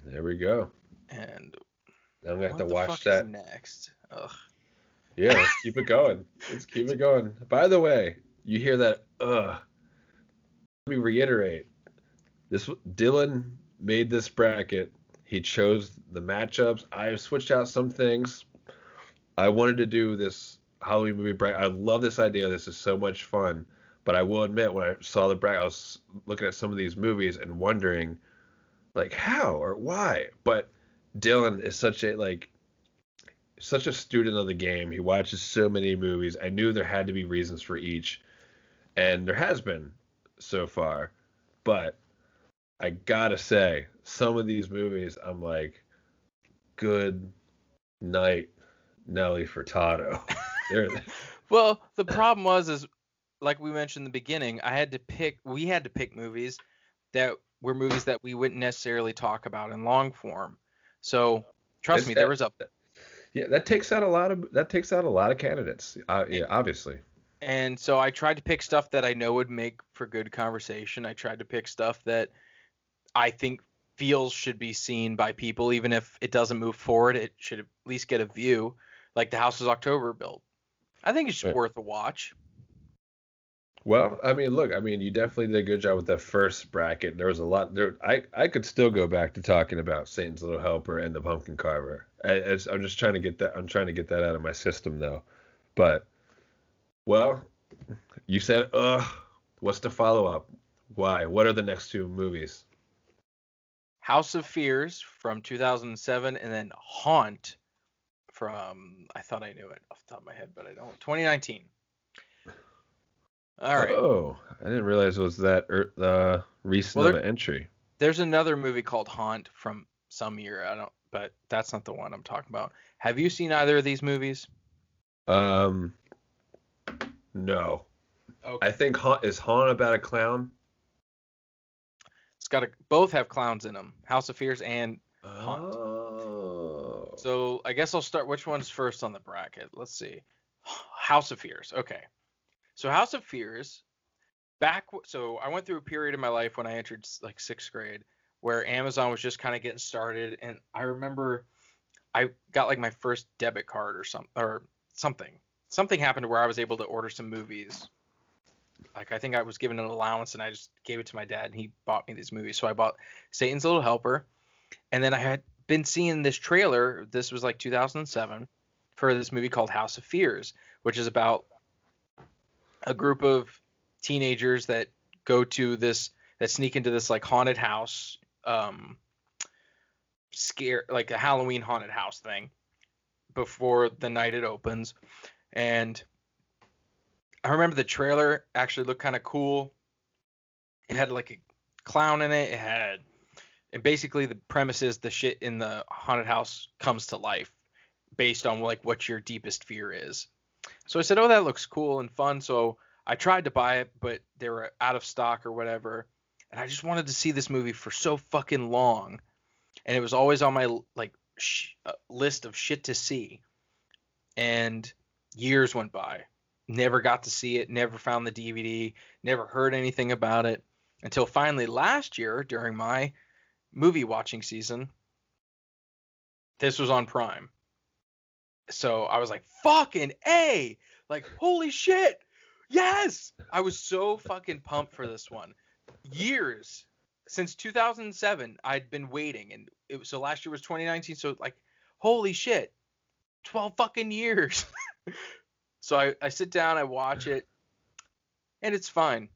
there we go. And I'm gonna have to watch that next. Ugh. Yeah, let's keep it going. Let's keep it going. By the way, you hear that? Let me reiterate. This Dylan made this bracket. He chose the matchups. I've switched out some things. I wanted to do this Halloween movie bracket. I love this idea. This is so much fun. But I will admit, when I saw the bracket, I was looking at some of these movies and wondering, like, how or why. But Dylan is such a student of the game. He watches so many movies. I knew there had to be reasons for each, and there has been so far. But I gotta say, some of these movies, I'm like, good night, Nelly Furtado. Well, the problem was like we mentioned in the beginning, we had to pick movies that were movies that we wouldn't necessarily talk about in long form. So trust me, there was up. Yeah, that takes out a lot of candidates. Yeah, obviously. And so I tried to pick stuff that I know would make for good conversation. I tried to pick stuff that I think feels should be seen by people, even if it doesn't move forward. It should at least get a view, like The House of October Built. I think it's worth a watch. Well, I mean, look, I mean, you definitely did a good job with that first bracket. There was a lot there. I could still go back to talking about Satan's Little Helper and the Pumpkin Carver. I'm just trying to get that. I'm trying to get that out of my system, though. But, well, you said, what's the follow-up? Why? What are the next two movies? House of Fears from 2007, and then Haunt from, I thought I knew it off the top of my head, but I don't, 2019. All right. Oh, I didn't realize it was that recent of an entry. There's another movie called Haunt from some year. But that's not the one I'm talking about. Have you seen either of these movies? No. Okay. I think Haunt about a clown. It's got both have clowns in them. House of Fears and Haunt. Oh. So I guess I'll start. Which one's first on the bracket? Let's see. House of Fears. Okay. So House of Fears, so I went through a period in my life when I entered like 6th grade where Amazon was just kind of getting started, and I remember I got like my first debit card or something. Something happened where I was able to order some movies. Like I think I was given an allowance and I just gave it to my dad and he bought me these movies. So I bought Satan's Little Helper, and then I had been seeing this trailer, this was like 2007, for this movie called House of Fears, which is about a group of teenagers that go to this, that sneak into this like haunted house, like a Halloween haunted house thing before the night it opens. And I remember the trailer actually looked kind of cool. It had like a clown in it. And basically the premise is the shit in the haunted house comes to life based on like what your deepest fear is. So I said, oh, that looks cool and fun. So I tried to buy it, but they were out of stock or whatever. And I just wanted to see this movie for so fucking long. And it was always on my like list of shit to see. And years went by. Never got to see it. Never found the DVD. Never heard anything about it. Until finally last year during my movie watching season, this was on Prime. So I was like, fucking A, like, holy shit. Yes. I was so fucking pumped for this one. Years since 2007, I'd been waiting. And it was, so last year was 2019. So like, holy shit, 12 fucking years. So I sit down, I watch it, and it's fine.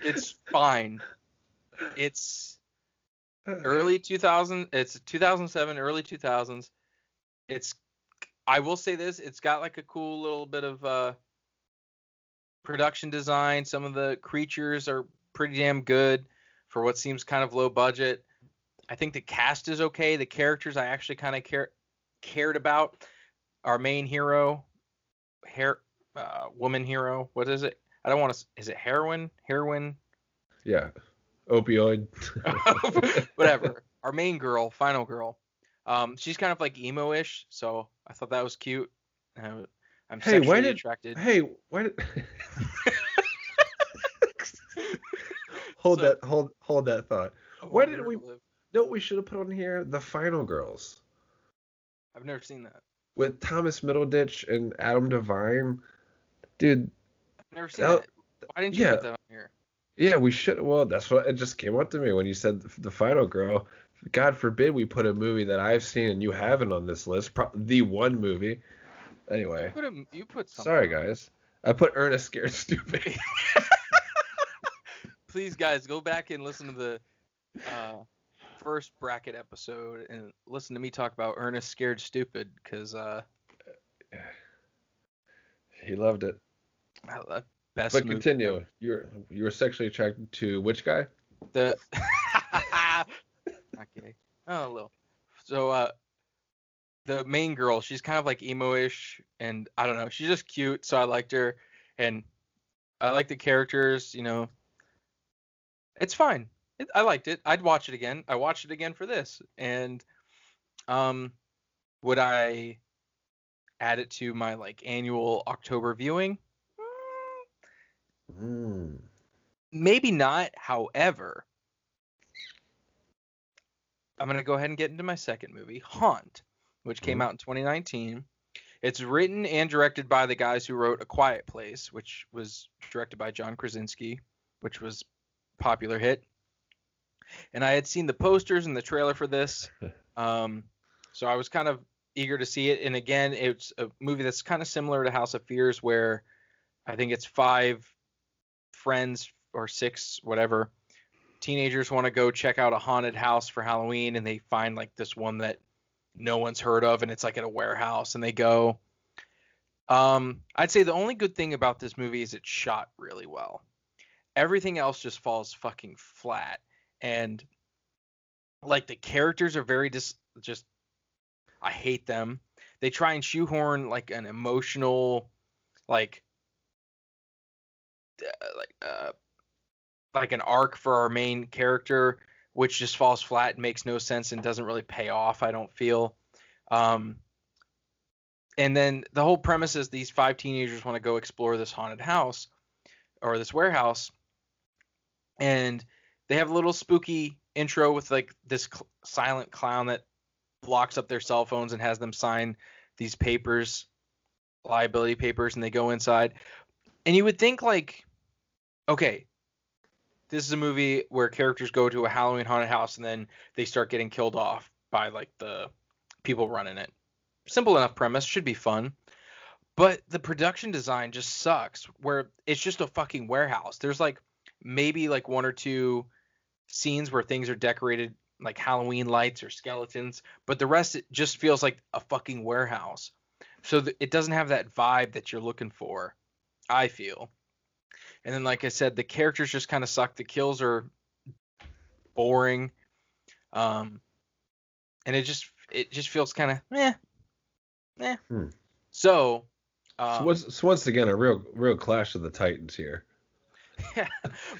It's fine. It's early 2000, it's 2007, early 2000s. It's, I will say this, it's got like a cool little bit of production design. Some of the creatures are pretty damn good for what seems kind of low budget. I think the cast is okay. The characters I actually kind of cared about. Our main hero, woman hero, what is it? I don't want to, is it heroin? Heroin? Yeah. Opioid. Whatever. Our main girl, final girl, she's kind of like emo-ish, so I thought that was cute. I'm sexually attracted. Hey, why did... Hold that thought. Why did we... No, we should have put on here the final girls. I've never seen that. With Thomas Middleditch and Adam Devine. Dude. I've never seen that. Why didn't you put that on here? Yeah, we should. Well, that's what it just came up to me when you said the final girl. God forbid we put a movie that I've seen and you haven't on this list. The one movie. Anyway. You put something. Sorry, guys. I put Ernest Scared Stupid. Please, guys, go back and listen to the first bracket episode and listen to me talk about Ernest Scared Stupid because he loved it. I love it. Best but continue. Movie. You were sexually attracted to which guy? The okay. Oh, a little. So the main girl, she's kind of like emo-ish, and I don't know, she's just cute, so I liked her, and I like the characters. You know, it's fine. I liked it. I'd watch it again. I watched it again for this, and would I add it to my like annual October viewing? Maybe not. However, I'm going to go ahead and get into my second movie, Haunt, which came out in 2019. It's written and directed by the guys who wrote A Quiet Place, which was directed by John Krasinski, which was a popular hit. And I had seen the posters and the trailer for this, so I was kind of eager to see it. And again, it's a movie that's kind of similar to House of Fears, where I think it's 5 friends or 6, whatever, teenagers want to go check out a haunted house for Halloween, and they find like this one that no one's heard of, and it's like at a warehouse, and they go. I'd say the only good thing about this movie is it's shot really well. Everything else just falls fucking flat. And like the characters are very just I hate them. They try and shoehorn like an emotional like an arc for our main character, which just falls flat and makes no sense and doesn't really pay off, I don't feel. And then the whole premise is these 5 teenagers want to go explore this haunted house or this warehouse, and they have a little spooky intro with like this silent clown that blocks up their cell phones and has them sign these papers, liability papers, and they go inside. And you would think like, okay, this is a movie where characters go to a Halloween haunted house and then they start getting killed off by like the people running it. Simple enough premise, should be fun. But the production design just sucks, where it's just a fucking warehouse. There's like maybe like 1 or 2 scenes where things are decorated like Halloween lights or skeletons, but the rest, it just feels like a fucking warehouse. So it doesn't have that vibe that you're looking for, I feel. And then, like I said, the characters just kind of suck. The kills are boring. And it just feels kind of meh. So, so once again, a real clash of the titans here. Yeah.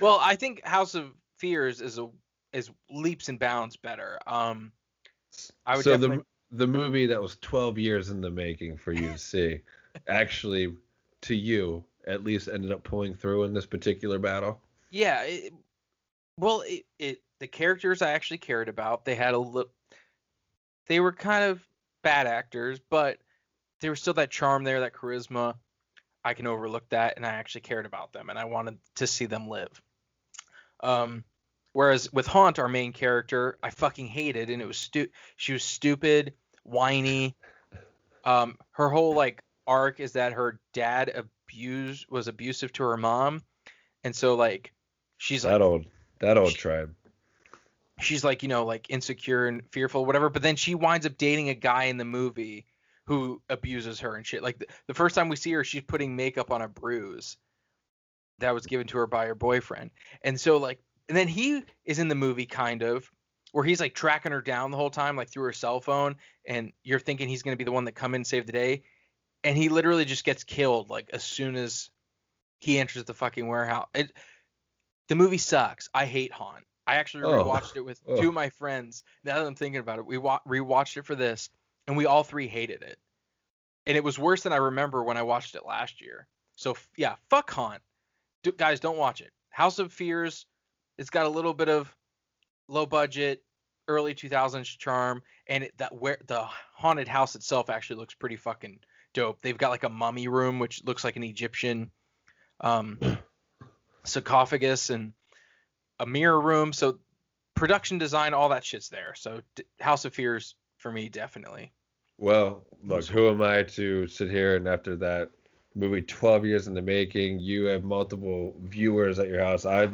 Well, I think House of Fears is leaps and bounds better. I would so definitely... the movie that was 12 years in the making for you to see actually to you at least ended up pulling through in this particular battle. Yeah. The characters I actually cared about, they were kind of bad actors, but there was still that charm there, that charisma. I can overlook that, and I actually cared about them, and I wanted to see them live. Whereas with Haunt, our main character, I fucking hated, and it was she was stupid, whiny. Her whole like arc is that her dad was abusive to her mom, and so like she's like that old tribe. She's like, you know, like insecure and fearful, whatever. But then she winds up dating a guy in the movie who abuses her and shit. Like the first time we see her, she's putting makeup on a bruise that was given to her by her boyfriend. And so like, and then he is in the movie kind of where he's like tracking her down the whole time, like through her cell phone. And you're thinking he's going to be the one that come in and save the day. And he literally just gets killed. Like as soon as he enters the fucking warehouse, the movie sucks. I hate Haunt. I actually rewatched it with two of my friends. Now that I'm thinking about it, we rewatched it for this. And we all 3 hated it. And it was worse than I remember when I watched it last year. So, yeah, fuck Haunt. Guys, don't watch it. House of Fears, it's got a little bit of low budget, early 2000s charm. And the haunted house itself actually looks pretty fucking dope. They've got like a mummy room, which looks like an Egyptian sarcophagus, and a mirror room. So production design, all that shit's there. So House of Fears, for me, definitely. Well, look, who am I to sit here and after that movie 12 years in the making, you have multiple viewers at your house. I'll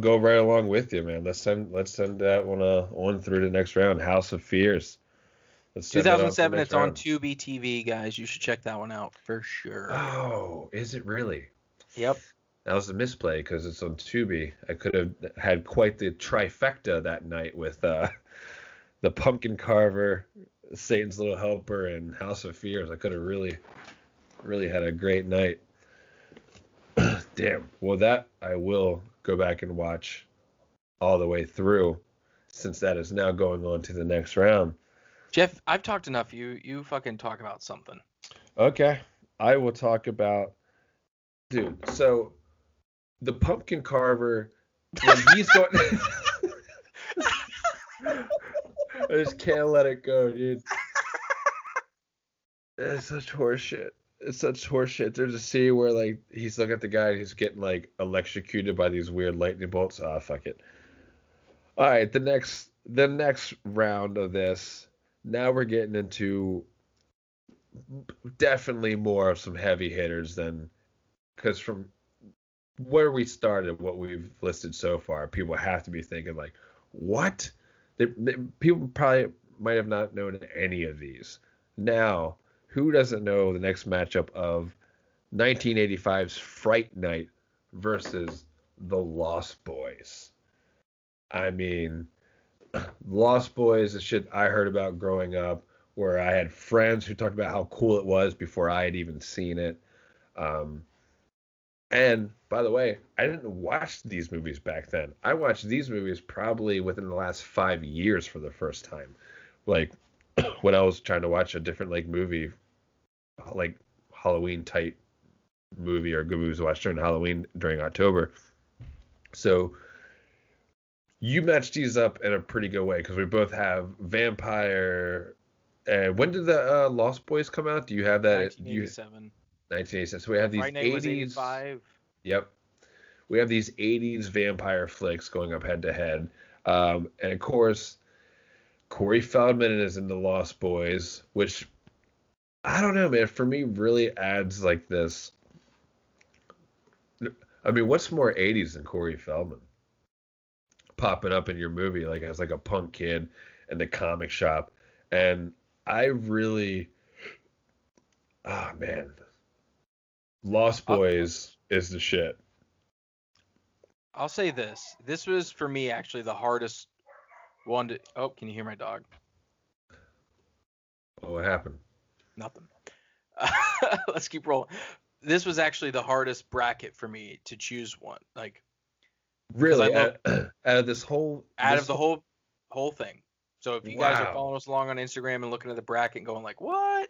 go right along with you, man. Let's send that one on through to the next round. House of Fears. 2007. It's on Tubi TV, guys. You should check that one out for sure. Oh, is it really? Yep. That was a misplay because it's on Tubi. I could have had quite the trifecta that night with the Pumpkin Carver, Satan's Little Helper, and House of Fears. I could have really, really had a great night. Damn. Well, that I will go back and watch all the way through, since that is now going on to the next round. Jeff, I've talked enough. You fucking talk about something. Okay. I will talk about... Dude, so the Pumpkin Carver... When he's going... I just can't let it go, dude. It's such horseshit. It's such horseshit. There's a scene where like he's looking at the guy and he's getting like electrocuted by these weird lightning bolts. Ah, fuck it. All right, the next round of this. Now we're getting into definitely more of some heavy hitters than, because from where we started, what we've listed so far, people have to be thinking like, what? People probably might have not known any of these. Now, who doesn't know the next matchup of 1985's Fright Night versus The Lost Boys? I mean, Lost Boys is shit I heard about growing up, where I had friends who talked about how cool it was before I had even seen it. And by the way, I didn't watch these movies back then. I watched these movies probably within the last 5 years for the first time. Like when I was trying to watch a different like movie, like Halloween type movie or good movies to watch during Halloween during October. So you matched these up in a pretty good way because we both have vampire. When did the Lost Boys come out? Do you have that? 1987. 1987. So we have these 80s. Yep. We have these 80s vampire flicks going up head to head. And of course, Corey Feldman is in The Lost Boys, which I don't know, man. For me, really adds like this. I mean, what's more 80s than Corey Feldman popping up in your movie like as like a punk kid in the comic shop? And I really, Lost Boys is the shit. I'll say this. This was, for me, actually the hardest one to... Oh, can you hear my dog? Oh, what happened? Nothing. Let's keep rolling. This was actually the hardest bracket for me to choose one. Like, really? Out of the whole thing. So if you guys are following us along on Instagram and looking at the bracket and going like, what?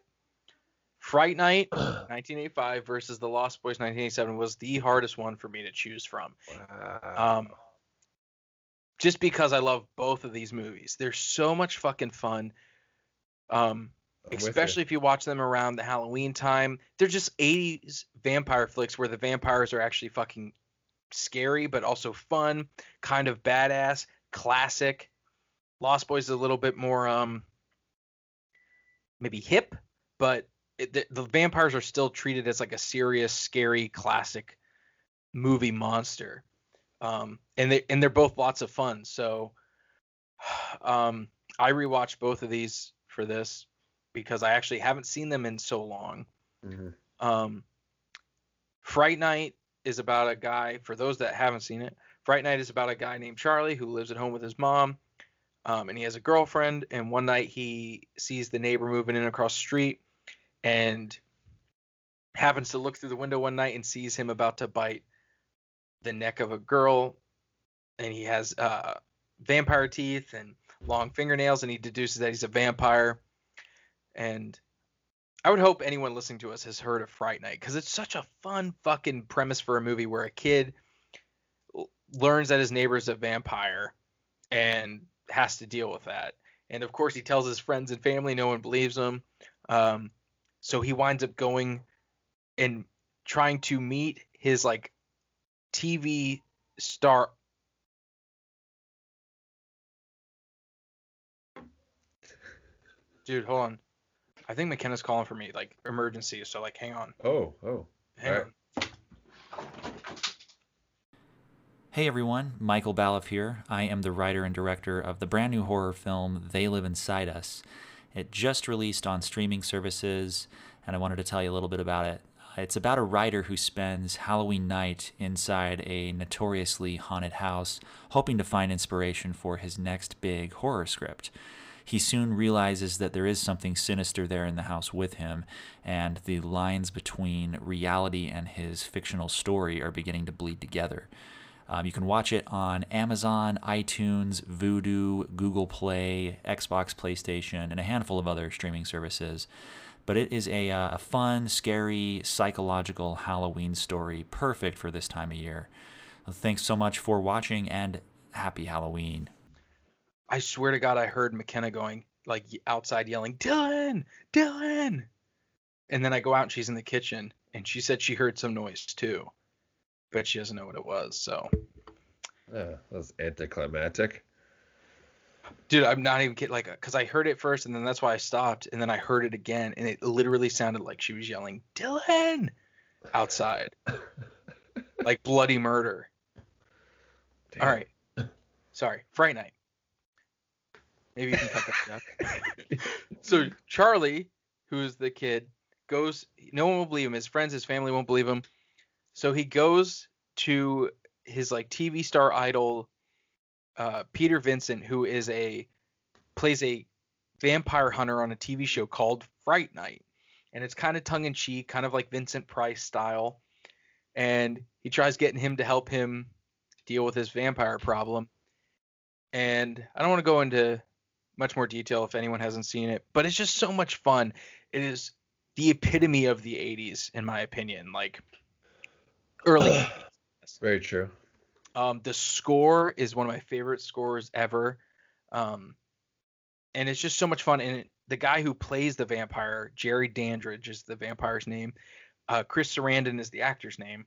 Fright Night 1985 versus The Lost Boys 1987 was the hardest one for me to choose from. Wow. Just because I love both of these movies. They're so much fucking fun. Especially if you watch them around the Halloween time. They're just 80s vampire flicks where the vampires are actually fucking scary, but also fun, kind of badass, classic. Lost Boys is a little bit more maybe hip, but the vampires are still treated as like a serious, scary, classic movie monster. And they're both lots of fun. So I rewatched both of these for this because I actually haven't seen them in so long. Mm-hmm. Fright Night is about a guy, for those that haven't seen it, Fright Night is about a guy named Charlie who lives at home with his mom. And he has a girlfriend, and one night he sees the neighbor moving in across the street and happens to look through the window one night and sees him about to bite the neck of a girl. And he has vampire teeth and long fingernails, and he deduces that he's a vampire. And I would hope anyone listening to us has heard of Fright Night because it's such a fun fucking premise for a movie where a kid learns that his neighbor's a vampire and has to deal with that. And of course he tells his friends and family, no one believes him. So he winds up going and trying to meet his like TV star. Dude, hold on. I think McKenna's calling for me, like emergency. So like, hang on. Oh, hang on. Hey everyone, Michael Balif here. I am the writer and director of the brand new horror film, They Live Inside Us. It just released on streaming services, and I wanted to tell you a little bit about it. It's about a writer who spends Halloween night inside a notoriously haunted house, hoping to find inspiration for his next big horror script. He soon realizes that there is something sinister there in the house with him, and the lines between reality and his fictional story are beginning to bleed together. You can watch it on Amazon, iTunes, Vudu, Google Play, Xbox, PlayStation, and a handful of other streaming services. But it is a fun, scary, psychological Halloween story, perfect for this time of year. Well, thanks so much for watching, and happy Halloween. I swear to God, I heard McKenna going, like, outside yelling, Dylan! Dylan! And then I go out and she's in the kitchen, and she said she heard some noise too, but she doesn't know what it was. So that was anticlimactic. Dude, I'm not even kidding. Like, because I heard it first, and then that's why I stopped, and then I heard it again, and it literally sounded like she was yelling, "Dylan!" outside, like bloody murder. Damn. All right, sorry, Fright Night. Maybe you can cut that out. So Charlie, who's the kid, goes. No one will believe him. His friends, his family won't believe him. So he goes to his like TV star idol. Peter Vincent, who is plays a vampire hunter on a TV show called Fright Night, and it's kind of tongue in cheek, kind of like Vincent Price style. And he tries getting him to help him deal with his vampire problem. And I don't want to go into much more detail if anyone hasn't seen it, but it's just so much fun. It is the epitome of the 80s, in my opinion, like early 80s. Very true. The score is one of my favorite scores ever. And it's just so much fun. And the guy who plays the vampire, Jerry Dandridge is the vampire's name. Chris Sarandon is the actor's name.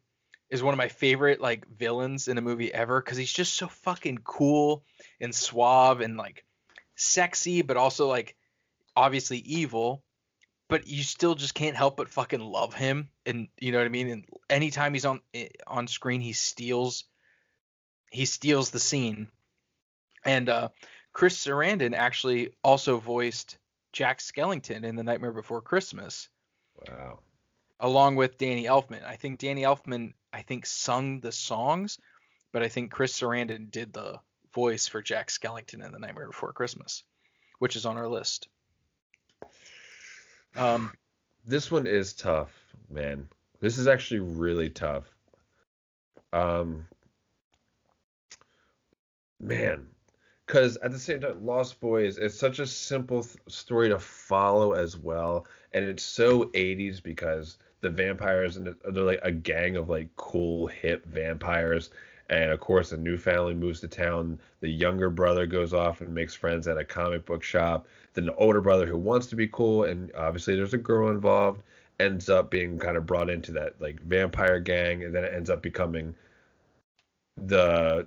Is one of my favorite like villains in a movie ever, because he's just so fucking cool and suave and like sexy, but also like obviously evil. But you still just can't help but fucking love him. And you know what I mean? And anytime he's on screen, he steals the scene. And Chris Sarandon actually also voiced Jack Skellington in The Nightmare Before Christmas. Wow. Along with Danny Elfman. I think Danny Elfman, sung the songs, but I think Chris Sarandon did the voice for Jack Skellington in The Nightmare Before Christmas, which is on our list. This one is tough, man. This is actually really tough. Man, because at the same time, Lost Boys, it's such a simple story to follow as well, and it's so 80s because the vampires, and they're like a gang of like cool, hip vampires, and of course a new family moves to town. The younger brother goes off and makes friends at a comic book shop. Then the older brother, who wants to be cool, and obviously there's a girl involved, ends up being kind of brought into that like vampire gang, and then it ends up becoming... the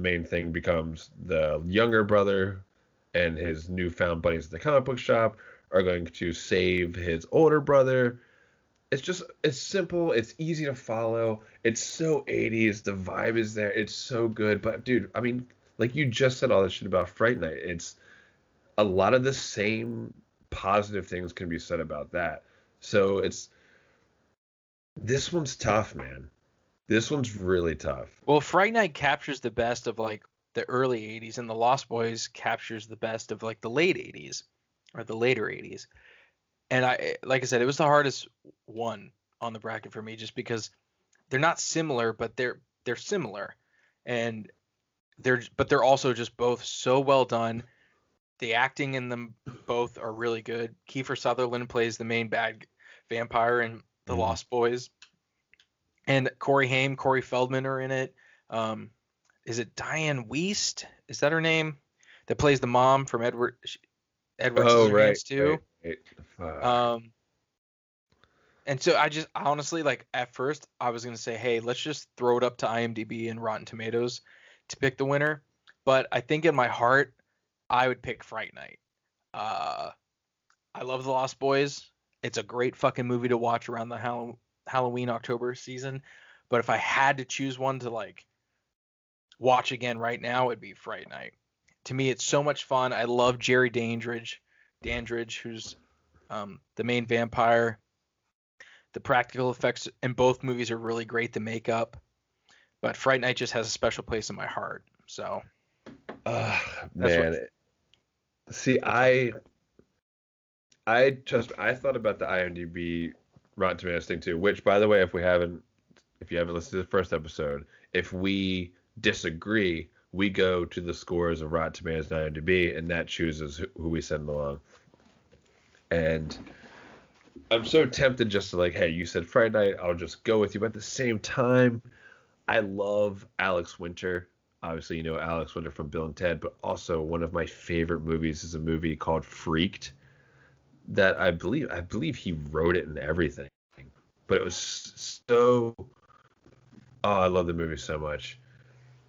main thing becomes the younger brother and his newfound buddies at the comic book shop are going to save his older brother. It's simple. It's easy to follow. It's so 80s. The vibe is there. It's so good. But dude, I mean, like you just said all this shit about Fright Night. It's a lot of the same positive things can be said about that. So this one's tough, man. This one's really tough. Well, Fright Night captures the best of like the early 80s, and The Lost Boys captures the best of like the late 80s or the later 80s. And like I said, it was the hardest one on the bracket for me just because they're not similar, but they're similar. And they're also just both so well done. The acting in them both are really good. Kiefer Sutherland plays the main bad vampire in The Lost Boys. And Corey Haim, Corey Feldman are in it. Is it Diane Wiest? Is that her name? That plays the mom from Edward Scissorhands too. Right. And so I just honestly, like at first I was going to say, hey, let's just throw it up to IMDb and Rotten Tomatoes to pick the winner. But I think in my heart, I would pick Fright Night. I love The Lost Boys. It's a great fucking movie to watch around the Halloween October season, but if I had to choose one to like watch again right now, it'd be Fright Night. To me, it's so much fun. I love Jerry Dandridge, who's the main vampire. The practical effects in both movies are really great, the makeup, but Fright Night just has a special place in my heart. So I thought about the IMDb Rotten Tomatoes thing too, which by the way, if you haven't listened to the first episode, if we disagree, we go to the scores of Rotten Tomatoes and IMDb, and that chooses who we send along. And I'm so tempted just to like, hey, you said Fright Night, I'll just go with you. But at the same time, I love Alex Winter. Obviously, you know Alex Winter from Bill and Ted, but also one of my favorite movies is a movie called Freaked. that I believe he wrote it and everything, but it was so. Oh, I love the movie so much,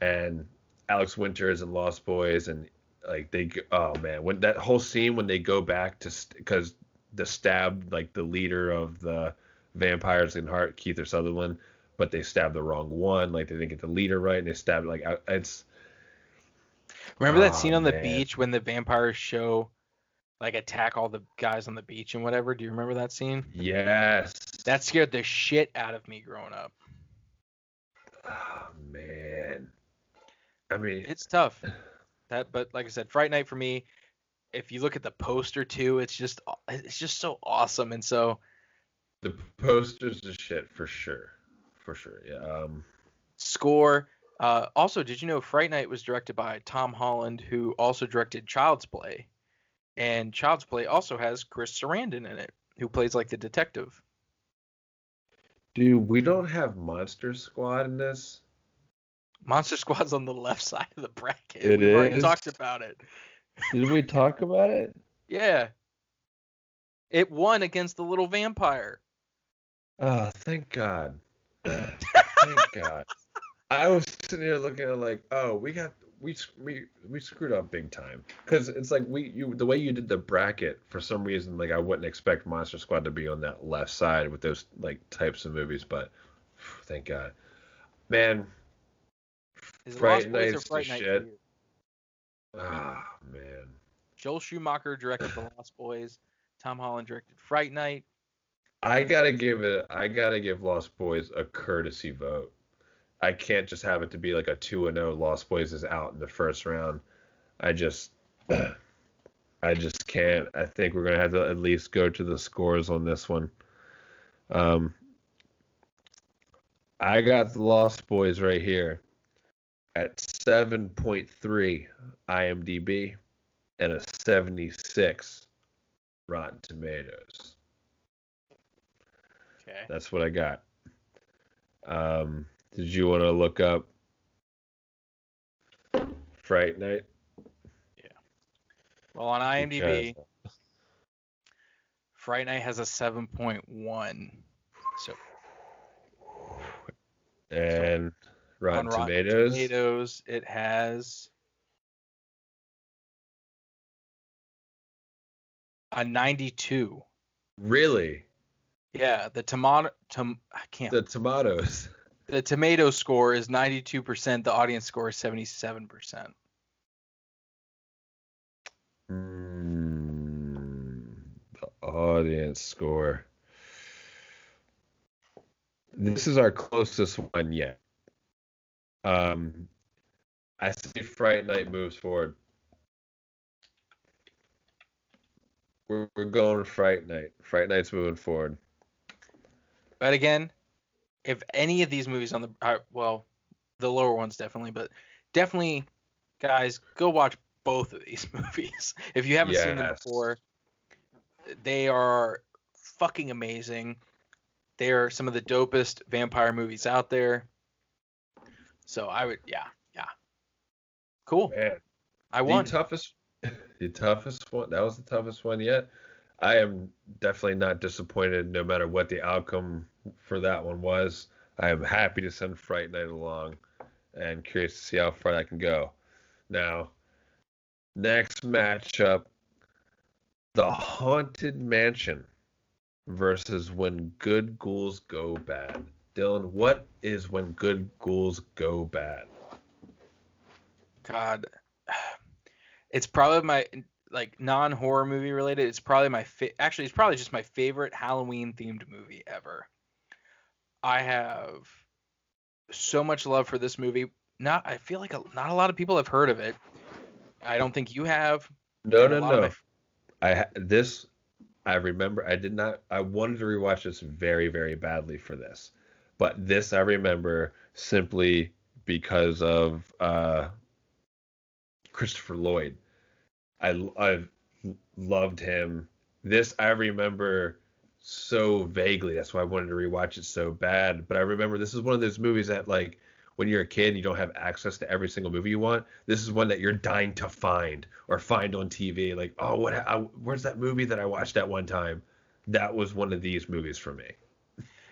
and Alex Winter is in Lost Boys, and like they. Oh man, when that whole scene when they go back to because the stabbed like the leader of the vampires in Heart, Keith or Sutherland, but they stabbed the wrong one. Like they didn't get the leader right, and they stabbed like it's. Remember that scene on the beach when the vampires show, like, attack all the guys on the beach and whatever? Do you remember that scene? Yes. That scared the shit out of me growing up. Oh, man. I mean... It's tough. But like I said, Fright Night for me, if you look at the poster, too, it's just so awesome. And so... The poster's the shit, for sure. For sure, yeah. Score... also, did you know Fright Night was directed by Tom Holland, who also directed Child's Play? And Child's Play also has Chris Sarandon in it, who plays like the detective. Dude, we don't have Monster Squad in this. Monster Squad's on the left side of the bracket. We talked about it. Did we talk about it? Yeah. It won against the little vampire. Oh, thank God. Thank God. I was sitting here looking at like, oh, we screwed up big time, because it's like the way you did the bracket for some reason, like I wouldn't expect Monster Squad to be on that left side with those like types of movies, but thank God, man. Fright Night's the shit. Ah, man. Joel Schumacher directed The Lost Boys. Tom Holland directed Fright Night. I gotta give Lost Boys a courtesy vote. I can't just have it to be like a 2-0 Lost Boys is out in the first round. I just can't. I think we're going to have to at least go to the scores on this one. I got the Lost Boys right here at 7.3 IMDb and a 76 Rotten Tomatoes. Okay. That's what I got. Did you want to look up Fright Night? Yeah. Well, on IMDb, Fright Night has a 7.1. So. And Rotten Tomatoes, it has a 92. Really? Yeah. The tomatoes. The tomato score is 92%. The audience score is 77%. The audience score. This is our closest one yet. I see Fright Night moves forward. We're going Fright Night. Fright Night's moving forward. But again... If any of these movies on the lower ones definitely, but definitely, guys, go watch both of these movies. If you haven't seen them before, they are fucking amazing. They are some of the dopest vampire movies out there. So I would, yeah. Cool. Man, I won. The toughest one. That was the toughest one yet. I am definitely not disappointed no matter what the outcome for that one was. I am happy to send Fright Night along and curious to see how far I can go. Now, next matchup, The Haunted Mansion versus When Good Ghouls Go Bad. Dylan, what is When Good Ghouls Go Bad? God, it's probably my... like non-horror movie related, it's probably it's probably just my favorite Halloween themed movie ever. I have so much love for this movie. I feel like not a lot of people have heard of it. I don't think you have. No. I remember I wanted to rewatch this very, very badly for this, but this I remember simply because of Christopher Lloyd. I've loved him. This I remember so vaguely. That's why I wanted to rewatch it so bad. But I remember this is one of those movies that like when you're a kid and you don't have access to every single movie you want, this is one that you're dying to find or find on TV. Like, oh, where's that movie that I watched at one time? That was one of these movies for me.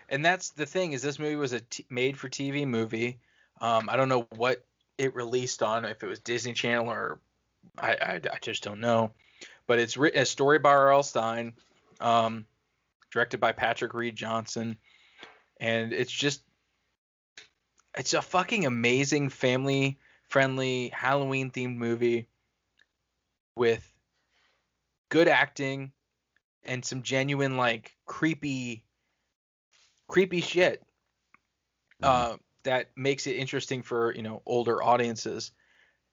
And that's the thing, is this movie was a made-for-TV movie. I don't know what it released on, if it was Disney Channel or I just don't know. But it's written a story by R.L. Stine, directed by Patrick Reed Johnson. And it's just – it's a fucking amazing family-friendly Halloween-themed movie with good acting and some genuine, like, creepy shit that makes it interesting for, you know, older audiences.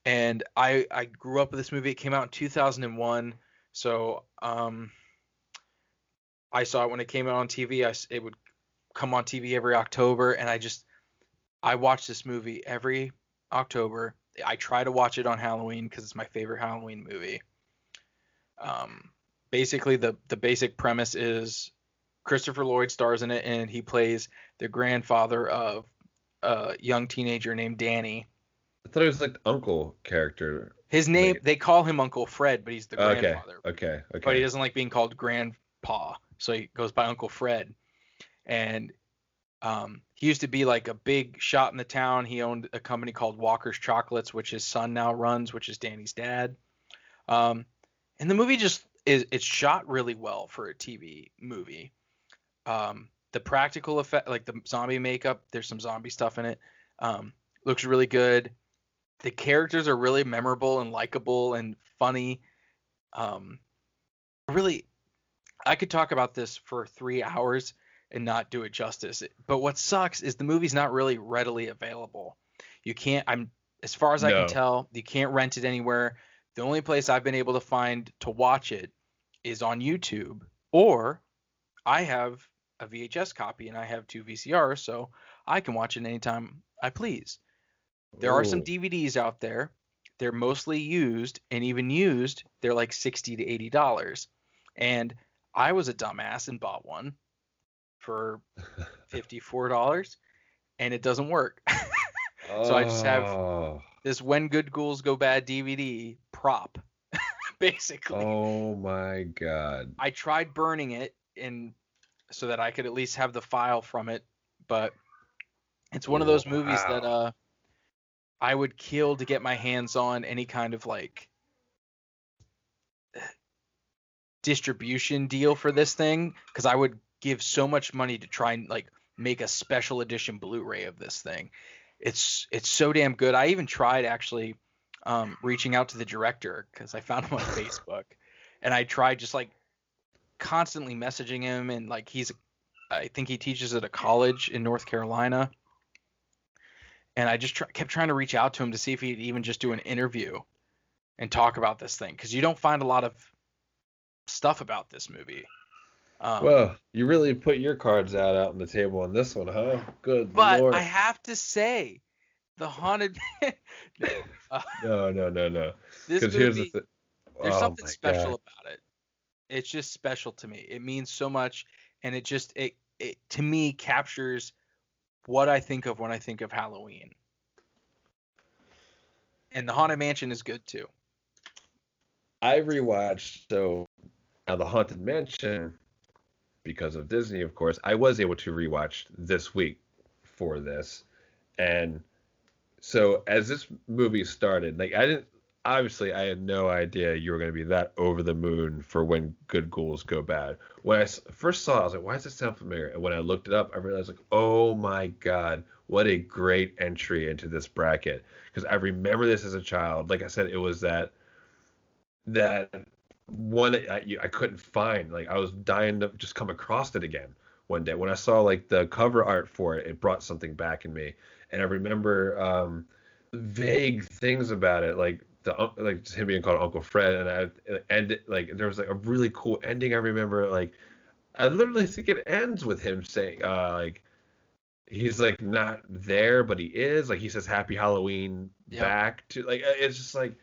And I grew up with this movie. It came out in 2001, so I saw it when it came out on TV. It would come on TV every October, and I watched this movie every October. I try to watch it on Halloween because it's my favorite Halloween movie. Basically, the basic premise is Christopher Lloyd stars in it, and he plays the grandfather of a young teenager named Danny. I thought it was like the uncle character. His name, they call him Uncle Fred, but he's the grandfather. Okay. But he doesn't like being called Grandpa, so he goes by Uncle Fred. And he used to be like a big shot in the town. He owned a company called Walker's Chocolates, which his son now runs, which is Danny's dad. And the movie just is, it's shot really well for a TV movie. The practical effect, like the zombie makeup, there's some zombie stuff in it. Looks really good. The characters are really memorable and likable and funny. Really, I could talk about this for 3 hours and not do it justice. But what sucks is the movie's not really readily available. You can't, as far as I can tell, you can't rent it anywhere. The only place I've been able to find to watch it is on YouTube, or I have a VHS copy and I have 2 VCRs, so I can watch it anytime I please. There are some DVDs out there. They're mostly used, and even used, they're like $60 to $80. And I was a dumbass and bought one for $54, and it doesn't work. So I just have this When Good Ghouls Go Bad DVD prop, basically. Oh, my God. I tried burning it and so that I could at least have the file from it, but it's one of those movies that I would kill to get my hands on any kind of like distribution deal for this thing, because I would give so much money to try and like make a special edition Blu-ray of this thing. It's so damn good. I even tried actually reaching out to the director because I found him on Facebook, and I tried just like constantly messaging him, and like I think he teaches at a college in North Carolina. And I just kept trying to reach out to him to see if he'd even just do an interview and talk about this thing, because you don't find a lot of stuff about this movie. Well, you really put your cards out on the table on this one, huh? Good Lord. But I have to say, The Haunted Mansion. No. This movie, here's the there's something special about it. It's just special to me. It means so much, and it just it to me captures what I think of when I think of Halloween. And The Haunted Mansion is good too. I rewatched The Haunted Mansion, because of Disney, of course. I was able to rewatch this week for this, and so as this movie started, like I had no idea you were going to be that over the moon for When Good Ghouls Go Bad. When I first saw it, I was like, why does this sound familiar? And when I looked it up, I realized, like, oh my God, what a great entry into this bracket. Because I remember this as a child. Like I said, it was that one I couldn't find. Like, I was dying to just come across it again one day. When I saw, like, the cover art for it, it brought something back in me. And I remember vague things about it, like him being called Uncle Fred, and like there was like a really cool ending. I remember, like, I literally think it ends with him saying like he's like not there, but he is. Like, he says Happy Halloween back to, like, it's just like,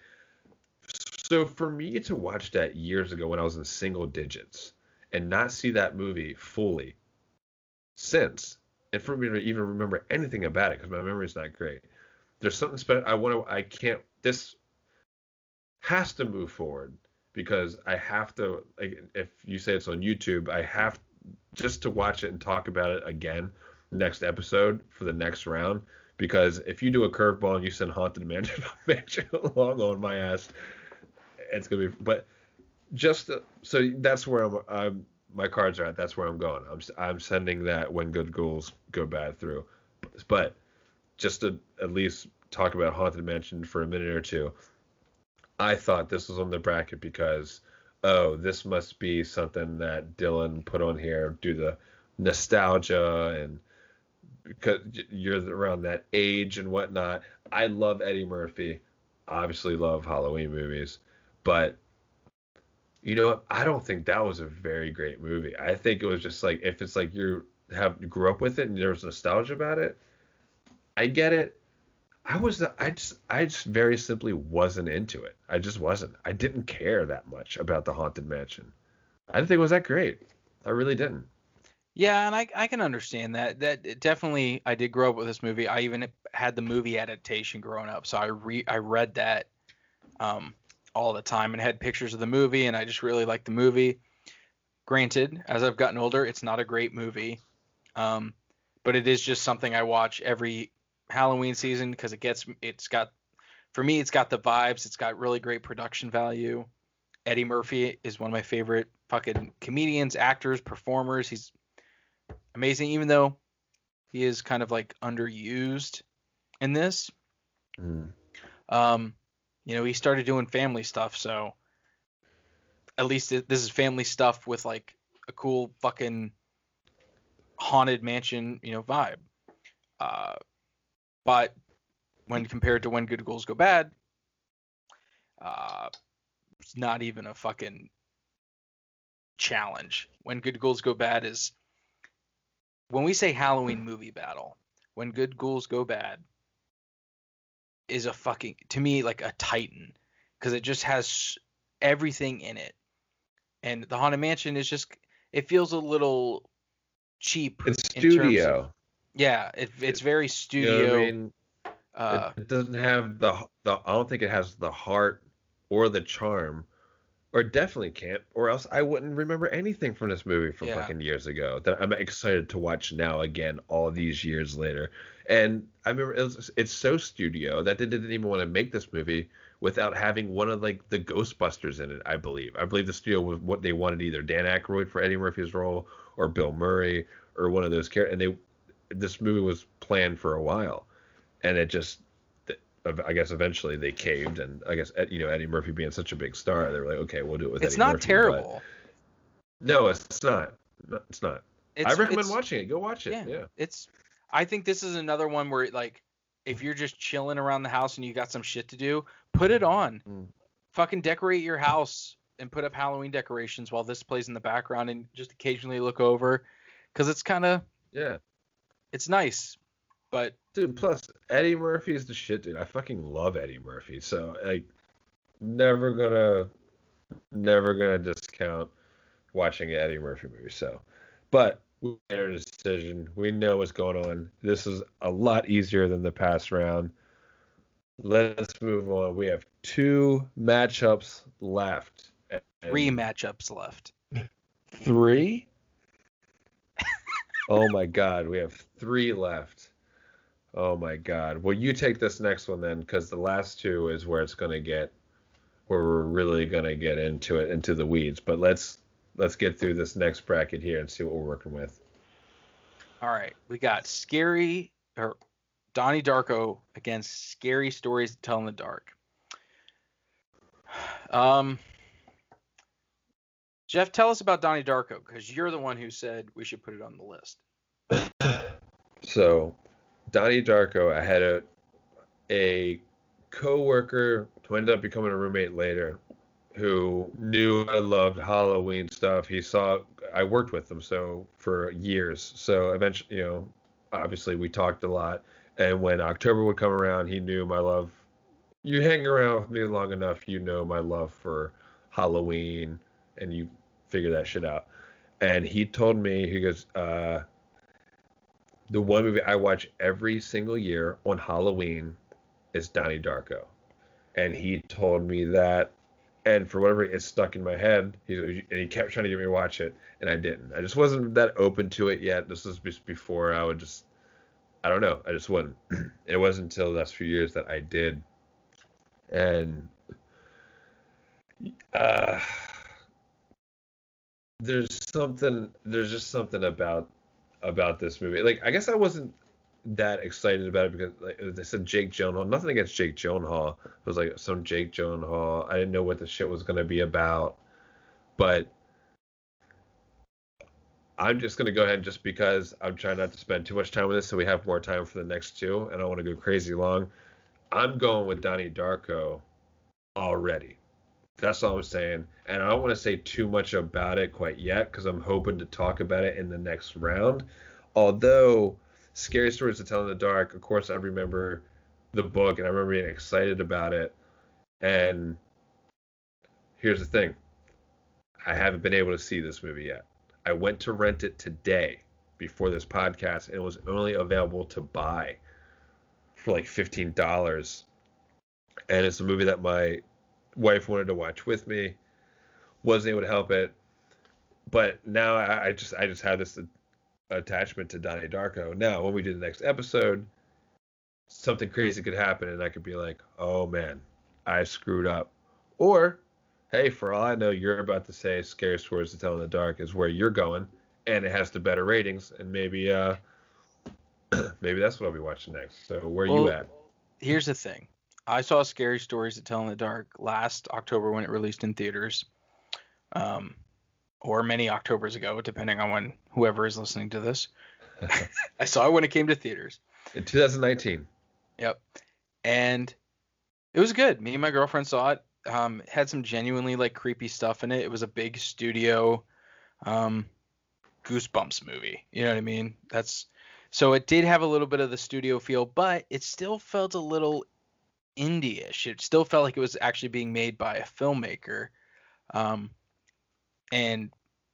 so for me to watch that years ago when I was in single digits and not see that movie fully since and for me to even remember anything about it because my memory's not great. There's something special. This has to move forward because I have to, like, if you say it's on YouTube, I have just to watch it and talk about it again next episode for the next round. Because if you do a curveball and you send Haunted Mansion along on my ass, it's going to be, but just, so that's where I'm my cards are at. That's where I'm going. I'm sending that When Good Ghouls Go Bad through, but just to at least talk about Haunted Mansion for a minute or two. I thought this was on the bracket because, this must be something that Dylan put on here due to nostalgia and because you're around that age and whatnot. I love Eddie Murphy, obviously love Halloween movies, but you know what? I don't think that was a very great movie. I think it was just like, if it's like you grew up with it and there was nostalgia about it, I get it. I just very simply wasn't into it. I just wasn't. I didn't care that much about The Haunted Mansion. I didn't think it was that great. I really didn't. Yeah, and I can understand that. That definitely, I did grow up with this movie. I even had the movie adaptation growing up, so I read that all the time and had pictures of the movie, and I just really liked the movie. Granted, as I've gotten older, it's not a great movie, but it is just something I watch every Halloween season because it's got the vibes. It's got really great production value. Eddie Murphy is one of my favorite fucking comedians, actors, performers. He's amazing, even though he is kind of like underused in this. He started doing family stuff, so at least this is family stuff with like a cool fucking haunted mansion, vibe. But when compared to When Good Ghouls Go Bad, it's not even a fucking challenge. When Good Ghouls Go Bad is when we say Halloween movie battle. When Good Ghouls Go Bad is a fucking, to me, like a titan, because it just has everything in it. And The Haunted Mansion is just, it feels a little cheap. It's studio. Yeah, it's very studio. You know what I mean? It doesn't have the. I don't think it has the heart or the charm, or definitely can't. Or else I wouldn't remember anything from this movie from fucking years ago that I'm excited to watch now again all these years later. And I remember it's so studio that they didn't even want to make this movie without having one of like the Ghostbusters in it. I believe the studio was what they wanted, either Dan Aykroyd for Eddie Murphy's role or Bill Murray or one of those characters, and they. This movie was planned for a while, and it just, I guess eventually they caved, and I guess, Eddie Murphy being such a big star, they were like, okay, we'll do it with Eddie Murphy. It's not terrible. No, it's not. It's not. I recommend watching it. Go watch it. Yeah. I think this is another one where, like, if you're just chilling around the house and you got some shit to do, put it on. Fucking decorate your house and put up Halloween decorations while this plays in the background and just occasionally look over, because it's kind of... yeah. It's nice, but... Dude, plus, Eddie Murphy is the shit, dude. I fucking love Eddie Murphy, so, like, never gonna discount watching an Eddie Murphy movie, so. But we made our decision. We know what's going on. This is a lot easier than the past round. Let's move on. We have 2 matchups left. 3 matchups left. 3? Oh, my God. We have 3 left. Oh, my God. Well, you take this next one, then, because the last 2 is where it's going to get, where we're really going to get into it, into the weeds. But let's get through this next bracket here and see what we're working with. All right. We got Donnie Darko against Scary Stories to Tell in the Dark. Jeff, tell us about Donnie Darko, because you're the one who said we should put it on the list. So, Donnie Darko, I had a co-worker who ended up becoming a roommate later who knew I loved Halloween stuff. I worked with him for years. So, eventually, obviously we talked a lot. And when October would come around, he knew my love. You hang around with me long enough, you know my love for Halloween, and you figure that shit out. And he told me, he goes, The one movie I watch every single year on Halloween is Donnie Darko. And he told me that, and for whatever, it stuck in my head, and he kept trying to get me to watch it, and I didn't. I just wasn't that open to it yet. This was just before I would just, I don't know, I just wasn't. It wasn't until the last few years that I did. And there's just something about this movie. Like, I guess I wasn't that excited about it because, like, they said Jake Gyllenhaal. Nothing against Jake Gyllenhaal. It was like some Jake Gyllenhaal. I didn't know what the shit was going to be about. But I'm just going to go ahead, just because I'm trying not to spend too much time with this, so we have more time for the next two, and I don't want to go crazy long. I'm going with Donnie Darko already. That's all I'm saying. And I don't want to say too much about it quite yet, because I'm hoping to talk about it in the next round. Although, Scary Stories to Tell in the Dark, of course, I remember the book, and I remember being excited about it. And here's the thing. I haven't been able to see this movie yet. I went to rent it today before this podcast, and it was only available to buy for like $15. And it's a movie that my wife wanted to watch with me, wasn't able to help it, but now I just have this attachment to Donnie Darko. Now, when we do the next episode, something crazy could happen, and I could be like, "Oh man, I screwed up," or, "Hey, for all I know, you're about to say Scary Stories to Tell in the Dark is where you're going, and it has the better ratings, and maybe maybe that's what I'll be watching next." So, where are you at? Here's the thing. I saw Scary Stories to Tell in the Dark last October when it released in theaters, or many Octobers ago, depending on when whoever is listening to this. I saw it when it came to theaters. In 2019. Yep. And it was good. Me and my girlfriend saw it. It had some genuinely, like, creepy stuff in it. It was a big studio Goosebumps movie. You know what I mean? So it did have a little bit of the studio feel, but it still felt a little indie-ish. It still felt like it was actually being made by a filmmaker, and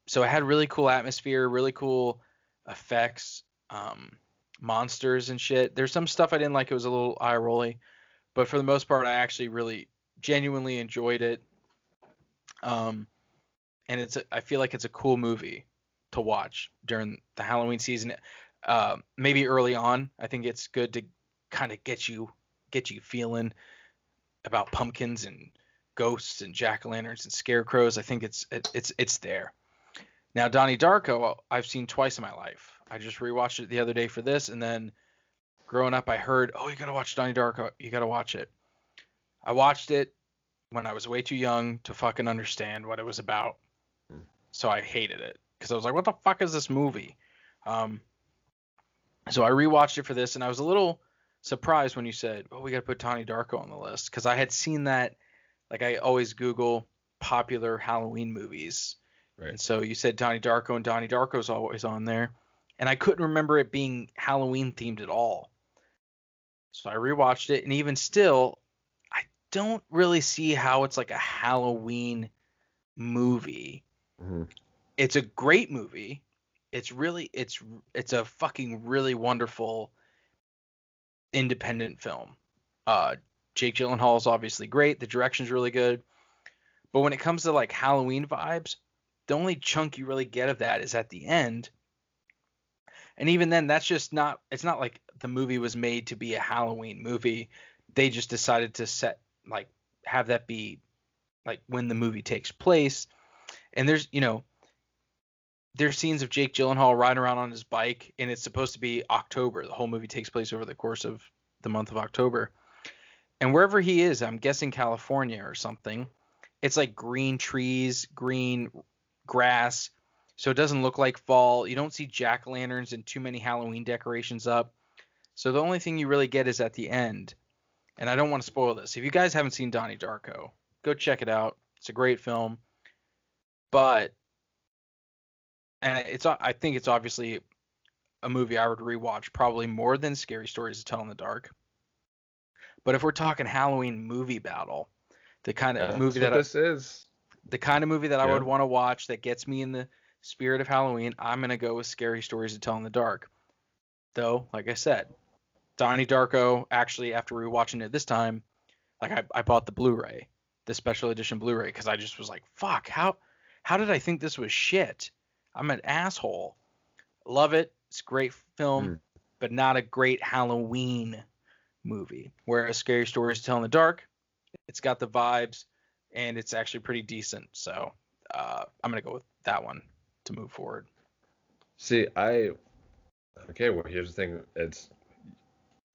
so it had really cool atmosphere, really cool effects, monsters and shit. There's some stuff I didn't like. It was a little eye-rolly, but for the most part, I actually really genuinely enjoyed it. And I feel like it's a cool movie to watch during the Halloween season. Maybe early on, I think it's good to kind of get you feeling about pumpkins and ghosts and jack-o'-lanterns and scarecrows. I think it's there. Now, Donnie Darko, I've seen twice in my life. I just rewatched it the other day for this, and then growing up, I heard, "Oh, you gotta watch Donnie Darko. You gotta watch it." I watched it when I was way too young to fucking understand what it was about, so I hated it because I was like, "What the fuck is this movie?" So I rewatched it for this, and I was a little surprised when you said, "Oh, we got to put Donnie Darko on the list," because I had seen that. Like, I always Google popular Halloween movies, right? And so you said Donnie Darko, and Donnie Darko's always on there, and I couldn't remember it being Halloween themed at all. So I rewatched it, and even still, I don't really see how it's like a Halloween movie. Mm-hmm. It's a great movie. It's a fucking really wonderful independent film. Jake Gyllenhaal is obviously great. The direction's really good. But when it comes to, like, Halloween vibes, the only chunk you really get of that is at the end. And even then, that's just not – it's not like the movie was made to be a Halloween movie. They just decided to set – like, have that be, like, when the movie takes place. And there's, you know, there's scenes of Jake Gyllenhaal riding around on his bike, and it's supposed to be October. The whole movie takes place over the course of the month of October. And wherever he is, I'm guessing California or something, it's like green trees, green grass, so it doesn't look like fall. You don't see jack-o'-lanterns and too many Halloween decorations up. So the only thing you really get is at the end. And I don't want to spoil this. If you guys haven't seen Donnie Darko, go check it out. It's a great film. But I think it's obviously a movie I would rewatch probably more than Scary Stories to Tell in the Dark. But if we're talking Halloween movie battle, the kind of movie that this is, the kind of movie that I would want to watch that gets me in the spirit of Halloween, I'm going to go with Scary Stories to Tell in the Dark. though, like I said, Donnie Darko, actually, after rewatching it this time, like I bought the Blu-ray, the special edition Blu-ray, because I just was like, fuck, how did I think this was shit? I'm an asshole. Love it. It's a great film, but not a great Halloween movie. Whereas Scary Stories to Tell in the Dark, it's got the vibes, and it's actually pretty decent. So I'm going to go with that one to move forward. See, okay, well, here's the thing.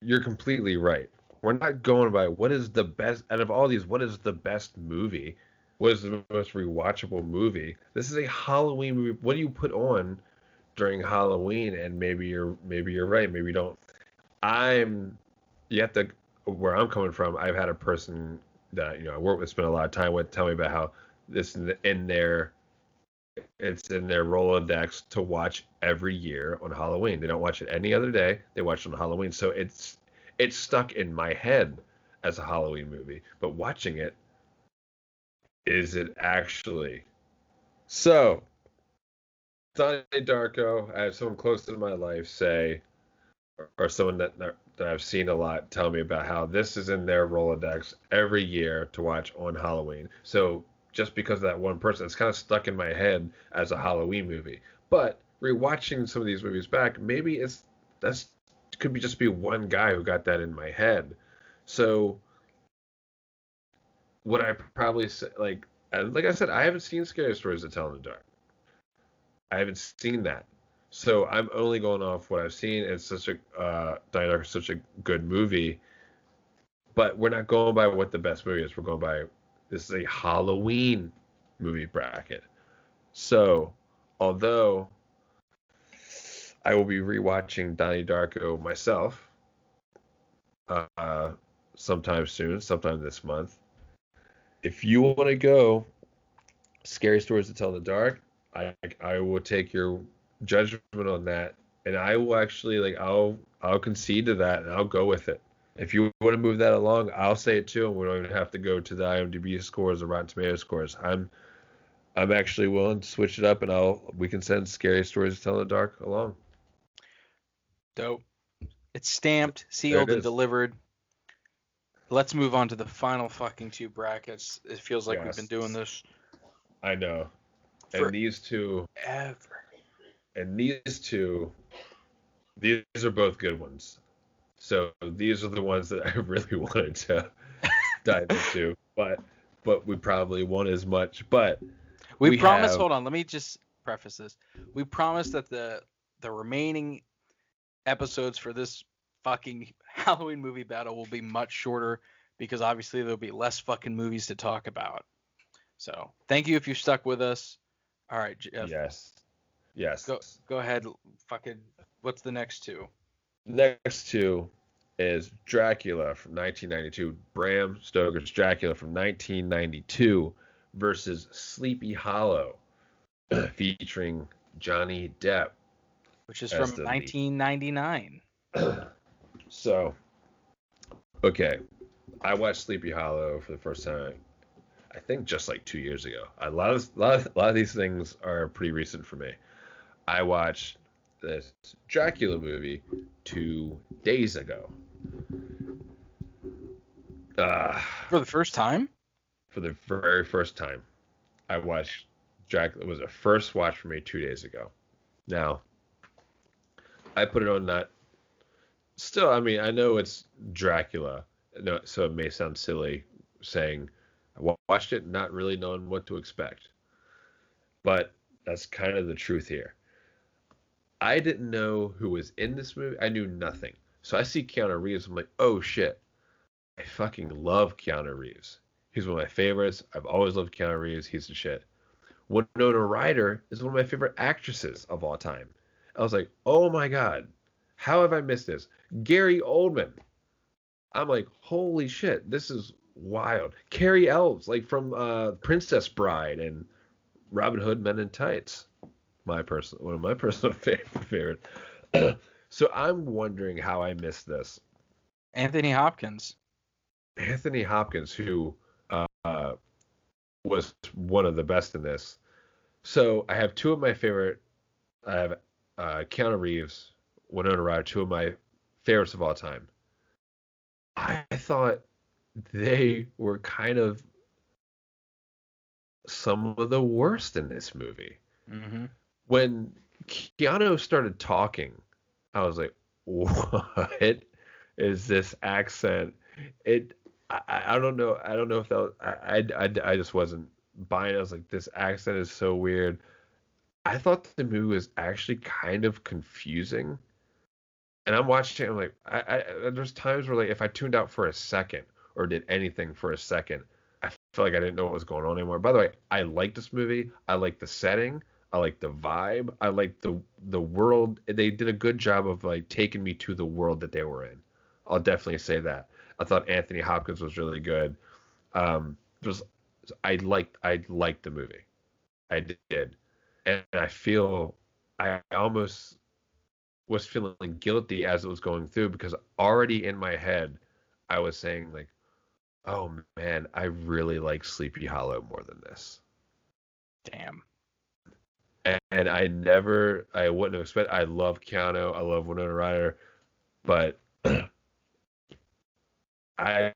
You're completely right. We're not going by what is the best out of all these. What is the best movie? What is the most rewatchable movie? This is a Halloween movie. What do you put on during Halloween? And maybe you're right. Maybe you don't. You have to. Where I'm coming from, I've had a person that I work with, spend a lot of time with, tell me about how this is in their Rolodex to watch every year on Halloween. They don't watch it any other day. They watch it on Halloween. So it's stuck in my head as a Halloween movie. But watching it, is it actually? So, Donnie Darko, I have someone close to my life say, or someone that I've seen a lot tell me about how this is in their Rolodex every year to watch on Halloween. So, just because of that one person, it's kind of stuck in my head as a Halloween movie. But rewatching some of these movies back, maybe it could just be one guy who got that in my head. So would I probably say, like I said, I haven't seen Scary Stories to Tell in the Dark. I haven't seen that. So I'm only going off what I've seen. It's such a Donnie Darko is such a good movie. But we're not going by what the best movie is. We're going by this is a Halloween movie bracket. So, although I will be rewatching Donnie Darko myself sometime soon, sometime this month. If you want to go Scary Stories to Tell in the Dark, I will take your judgment on that, and I will actually I'll concede to that, and I'll go with it. If you want to move that along, I'll say it too, and we don't even have to go to the IMDb scores or Rotten Tomatoes scores. I'm actually willing to switch it up, and we can send Scary Stories to Tell in the Dark along. Dope. It's stamped, sealed, and delivered. Let's move on to the final fucking two brackets. It feels like we've been doing this. I know. And these two. Ever. And these two. These are both good ones. So these are the ones that I really wanted to dive into, but we probably won't as much. But we promise. Hold on, let me just preface this. We promise that the remaining episodes for this fucking Halloween movie battle will be much shorter because obviously there'll be less fucking movies to talk about. So thank you if you stuck with us. All right, Jeff. Yes. Go ahead. Fucking. What's the next two? Next two is Dracula from 1992, Bram Stoker's Dracula from 1992 versus Sleepy Hollow, featuring Johnny Depp, which is from 1999. So, okay, I watched Sleepy Hollow for the first time, I think just like 2 years ago. A lot of these things are pretty recent for me. I watched this Dracula movie 2 days ago. For the first time? For the very first time. I watched Dracula. It was a first watch for me 2 days ago. Now, I put it on that. Still, I mean, I know it's Dracula, so it may sound silly saying I watched it not really knowing what to expect. But that's kind of the truth here. I didn't know who was in this movie. I knew nothing. So I see Keanu Reeves. I'm like, oh, shit. I fucking love Keanu Reeves. He's one of my favorites. I've always loved Keanu Reeves. He's the shit. Winona Ryder is one of my favorite actresses of all time. I was like, oh, my God. How have I missed this? Gary Oldman. I'm like, holy shit. This is wild. Cary Elves, from Princess Bride and Robin Hood Men in Tights. One of my personal favorite. So I'm wondering how I missed this. Anthony Hopkins, who was one of the best in this. So I have two of my favorite. I have Keanu Reeves, Winona Ryder, two of my favorites of all time, I thought they were kind of some of the worst in this movie. Mm-hmm. When Keanu started talking, I was like, what is this accent? I just wasn't buying it. I was like, this accent is so weird. I thought the movie was actually kind of confusing. And I'm watching it, I'm like, there's times where, like, if I tuned out for a second or did anything for a second, I feel like I didn't know what was going on anymore. By the way, I like this movie. I like the setting. I like the vibe. I like the world. They did a good job of, like, taking me to the world that they were in. I'll definitely say that. I thought Anthony Hopkins was really good. I liked the movie. I did. And I feel I almost was feeling guilty as it was going through, because already in my head I was saying, like, oh man, I really like Sleepy Hollow more than this. Damn. And I wouldn't have expected. I love Keanu. I love Winona Ryder. But I'd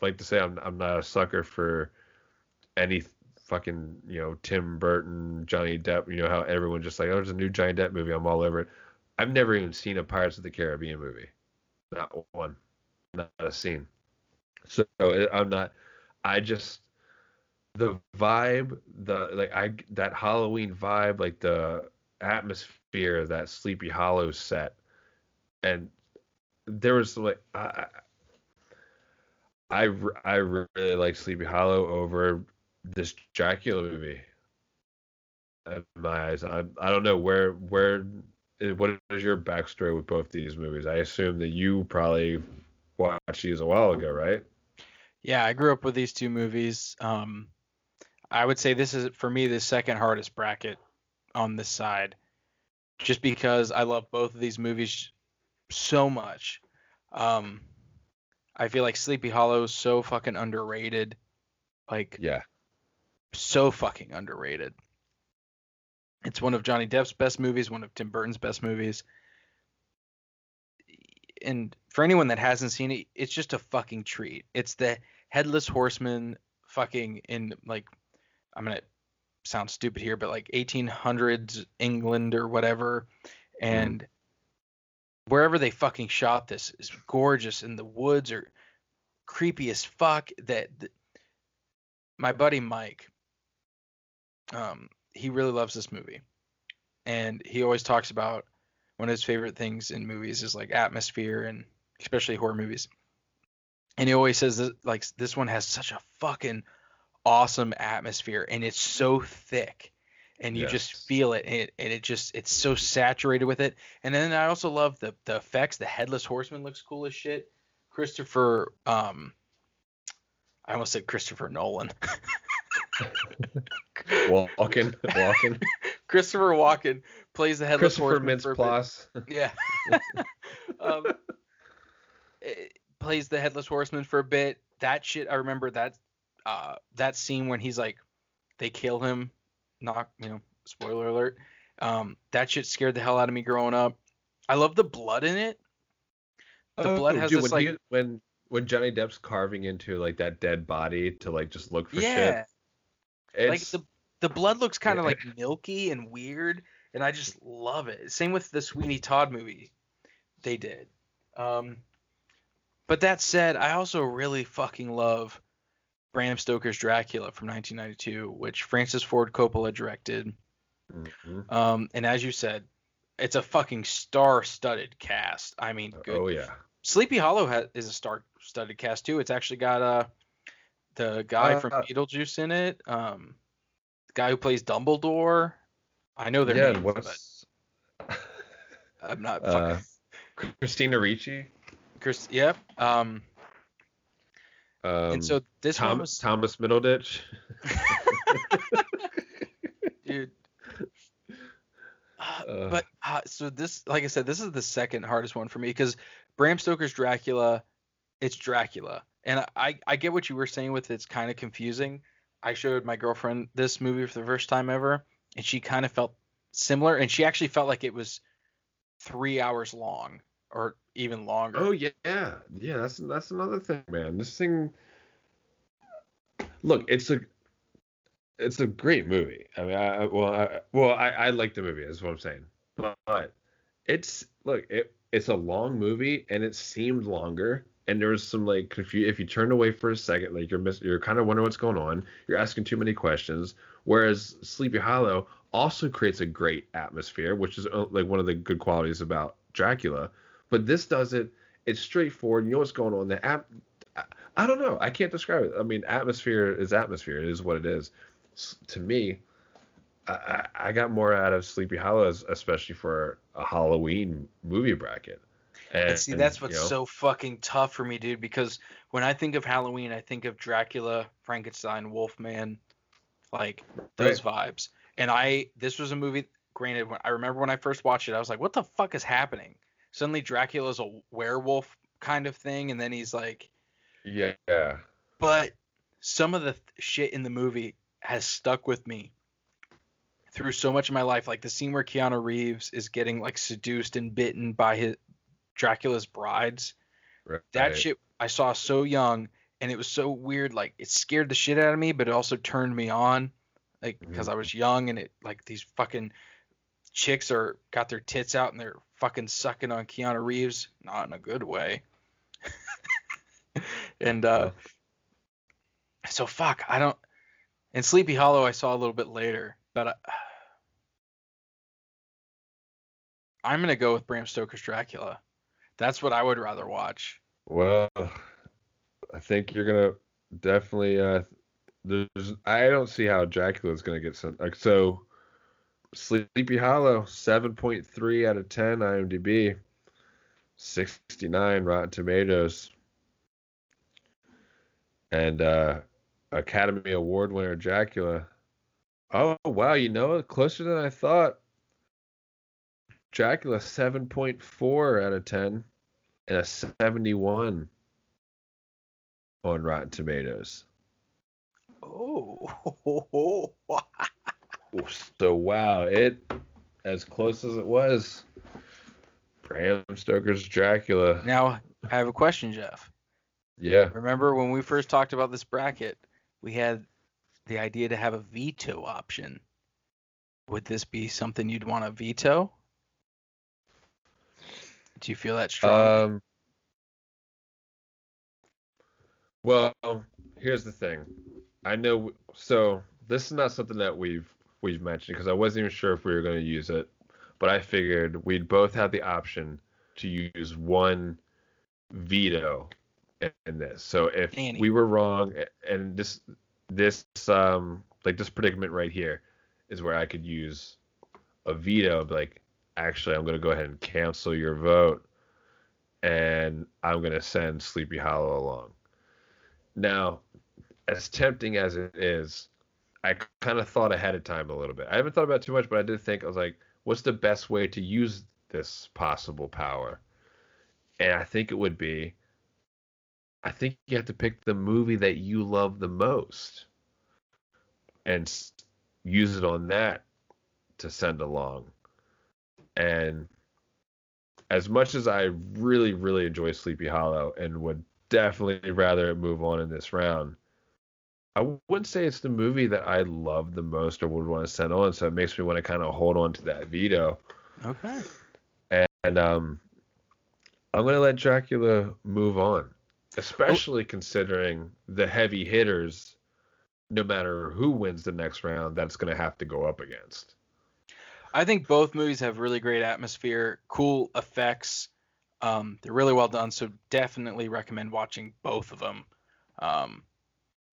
like to say I'm not a sucker for any fucking, you know, Tim Burton, Johnny Depp, you know, how everyone just like, oh, there's a new Johnny Depp movie, I'm all over it. I've never even seen a Pirates of the Caribbean movie. Not one. Not a scene. So the vibe, that Halloween vibe, like the atmosphere of that Sleepy Hollow set. And there was like, I really like Sleepy Hollow over this Dracula movie. In my eyes, I don't know where. What is your backstory with both these movies? I assume that you probably watched these a while ago, right? Yeah, I grew up with these two movies. I would say this is, for me, the second hardest bracket on this side, just because I love both of these movies so much. I feel like Sleepy Hollow is so fucking underrated. Like, yeah, so fucking underrated. It's one of Johnny Depp's best movies, one of Tim Burton's best movies. And for anyone that hasn't seen it, it's just a fucking treat. It's the Headless Horseman fucking in, like, I'm going to sound stupid here, but like 1800s England or whatever. And wherever they fucking shot this is gorgeous, and the woods are creepy as fuck. My buddy Mike, he really loves this movie, and he always talks about one of his favorite things in movies is like atmosphere, and especially horror movies. And he always says that, like, this one has such a fucking awesome atmosphere, and it's so thick, and you just feel it, and it's so saturated with it. And then I also love the effects. The Headless Horseman looks cool as shit. I almost said Christopher Nolan. Walken. Christopher Walken plays the Headless Horseman. Plays the Headless Horseman for a bit. That shit, I remember that scene when he's like, they kill him. Not, you know, spoiler alert. That shit scared the hell out of me growing up. I love the blood in it. When Johnny Depp's carving into like that dead body to like just look for shit. It's, like the blood looks kind of like milky and weird, and I just love it. Same with the Sweeney Todd movie they did. But that said, I also really fucking love Bram Stoker's Dracula from 1992, which Francis Ford Coppola directed. Mm-hmm. And as you said, it's a fucking star-studded cast. I mean, good. Oh yeah. Sleepy Hollow is a star-studded cast too. It's actually got the guy from Beetlejuice in it, the guy who plays Dumbledore. I know their names, but I'm not fucking... Christina Ricci. Yep. And so this one was... Thomas Middleditch. Dude. So this, like I said, this is the second hardest one for me, because Bram Stoker's Dracula, it's Dracula. And I get what you were saying with it's kind of confusing. I showed my girlfriend this movie for the first time ever, and she kind of felt similar, and she actually felt like it was 3 hours long or even longer. Oh yeah, yeah. That's another thing, man. This thing. Look, it's a great movie. I mean, I like the movie. That's what I'm saying. But it's a long movie, and it seemed longer. And there was some, like, if you turn away for a second, like, you're kind of wondering what's going on. You're asking too many questions. Whereas Sleepy Hollow also creates a great atmosphere, which is, like, one of the good qualities about Dracula. But this does it. It's straightforward. You know what's going on. I don't know. I can't describe it. I mean, atmosphere. It is what it is. To me, I got more out of Sleepy Hollow, especially for a Halloween movie bracket. And see, that's what's so fucking tough for me, dude, because when I think of Halloween, I think of Dracula, Frankenstein, Wolfman, like those vibes. And this was a movie, granted, I remember when I first watched it, I was like, what the fuck is happening? Suddenly Dracula's a werewolf kind of thing, and then he's like... Yeah. But some of the shit in the movie has stuck with me through so much of my life. Like the scene where Keanu Reeves is getting, like, seduced and bitten by his... Dracula's brides, right. That shit I saw so young, and it was so weird. Like, it scared the shit out of me, but it also turned me on, like, because I was young, and it, like, these fucking chicks are got their tits out and they're fucking sucking on Keanu Reeves, not in a good way. And so fuck, I don't. And Sleepy Hollow I saw a little bit later, but I'm gonna go with Bram Stoker's Dracula. That's what I would rather watch. Well, I think you're going to definitely I don't see how Dracula is going to get sent. Like, so Sleepy Hollow, 7.3 out of 10 IMDb, 69 Rotten Tomatoes, and Academy Award winner Dracula. Oh, wow, you know, closer than I thought. Dracula, 7.4 out of 10 and a 71 on Rotten Tomatoes. Oh. So, wow. It, as close as it was, Bram Stoker's Dracula. Now, I have a question, Jeff. Yeah. Remember when we first talked about this bracket, we had the idea to have a veto option. Would this be something you'd want to veto? Do you feel that strong? Well, here's the thing. I know. So this is not something that we've mentioned, because I wasn't even sure if we were going to use it, but I figured we'd both have the option to use one veto in this. So if Danny. We were wrong, and this predicament right here is where I could use a veto, like. Actually, I'm going to go ahead and cancel your vote, and I'm going to send Sleepy Hollow along. Now, as tempting as it is, I kind of thought ahead of time a little bit. I haven't thought about it too much, but I did think, I was like, what's the best way to use this possible power? And I think you have to pick the movie that you love the most and use it on that to send along. And as much as I really, really enjoy Sleepy Hollow and would definitely rather it move on in this round, I wouldn't say it's the movie that I love the most or would want to send on. So it makes me want to kind of hold on to that veto. Okay. And I'm going to let Dracula move on, especially considering the heavy hitters, no matter who wins the next round, that's going to have to go up against. I think both movies have really great atmosphere, cool effects. They're really well done, so definitely recommend watching both of them.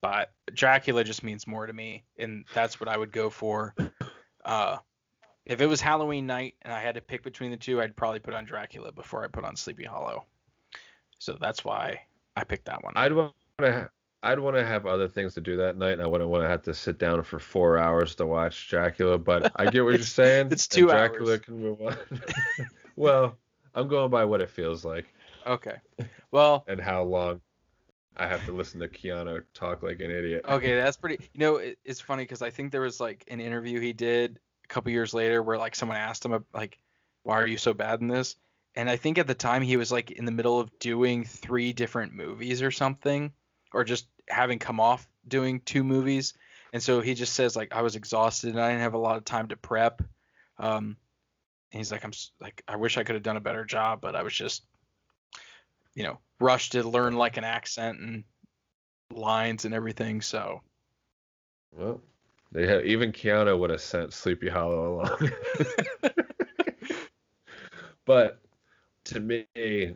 But Dracula just means more to me, and that's what I would go for. If it was Halloween night and I had to pick between the two, I'd probably put on Dracula before I put on Sleepy Hollow. So that's why I picked that one. I'd want to have other things to do that night, and I wouldn't want to have to sit down for 4 hours to watch Dracula, but I get what you're saying. It's 2 hours. Dracula can move on. Well, I'm going by what it feels like. Okay. Well. And how long I have to listen to Keanu talk like an idiot. Okay, that's pretty... You know, it's funny, because I think there was, like, an interview he did couple years later where like someone asked him like, why are you so bad in this? And I think at the time he was like in the middle of doing 3 different movies or something, or just having come off doing 2 movies. And so he just says like, I was exhausted and I didn't have a lot of time to prep. And he's like, I'm like, I wish I could have done a better job, but I was just, you know, rushed to learn like an accent and lines and everything. So. Well, they had, even Keanu would have sent Sleepy Hollow along. But to me,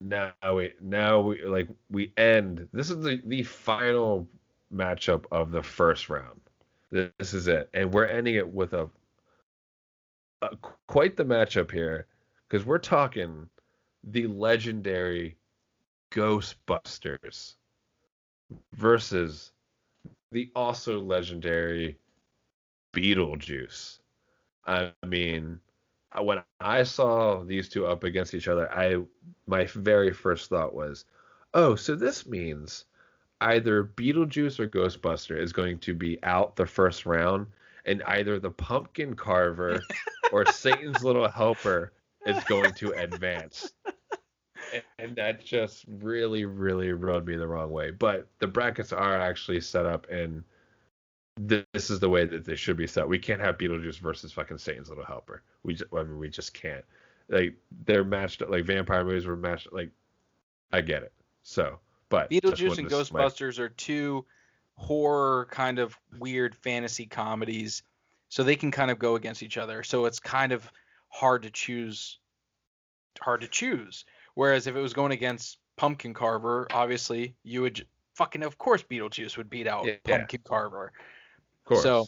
now we end. This is the final matchup of the first round. This is it, and we're ending it with a quite the matchup here, because we're talking the legendary Ghostbusters versus the also legendary Beetlejuice. I mean, when I saw these two up against each other, my very first thought was, oh, so this means either Beetlejuice or Ghostbuster is going to be out the first round, and either the Pumpkin Carver or Satan's Little Helper is going to advance. And that just really, really rode me the wrong way. But the brackets are actually set up, and this is the way that they should be set. We can't have Beetlejuice versus fucking Satan's Little Helper. We just can't. Like, they're matched up, like vampire movies were matched. Like, I get it. So, but Beetlejuice and Ghostbusters are 2 horror kind of weird fantasy comedies, so they can kind of go against each other. So it's kind of hard to choose. Whereas if it was going against Pumpkin Carver, obviously you would fucking, of course, Beetlejuice would beat out Pumpkin Carver. Of course. So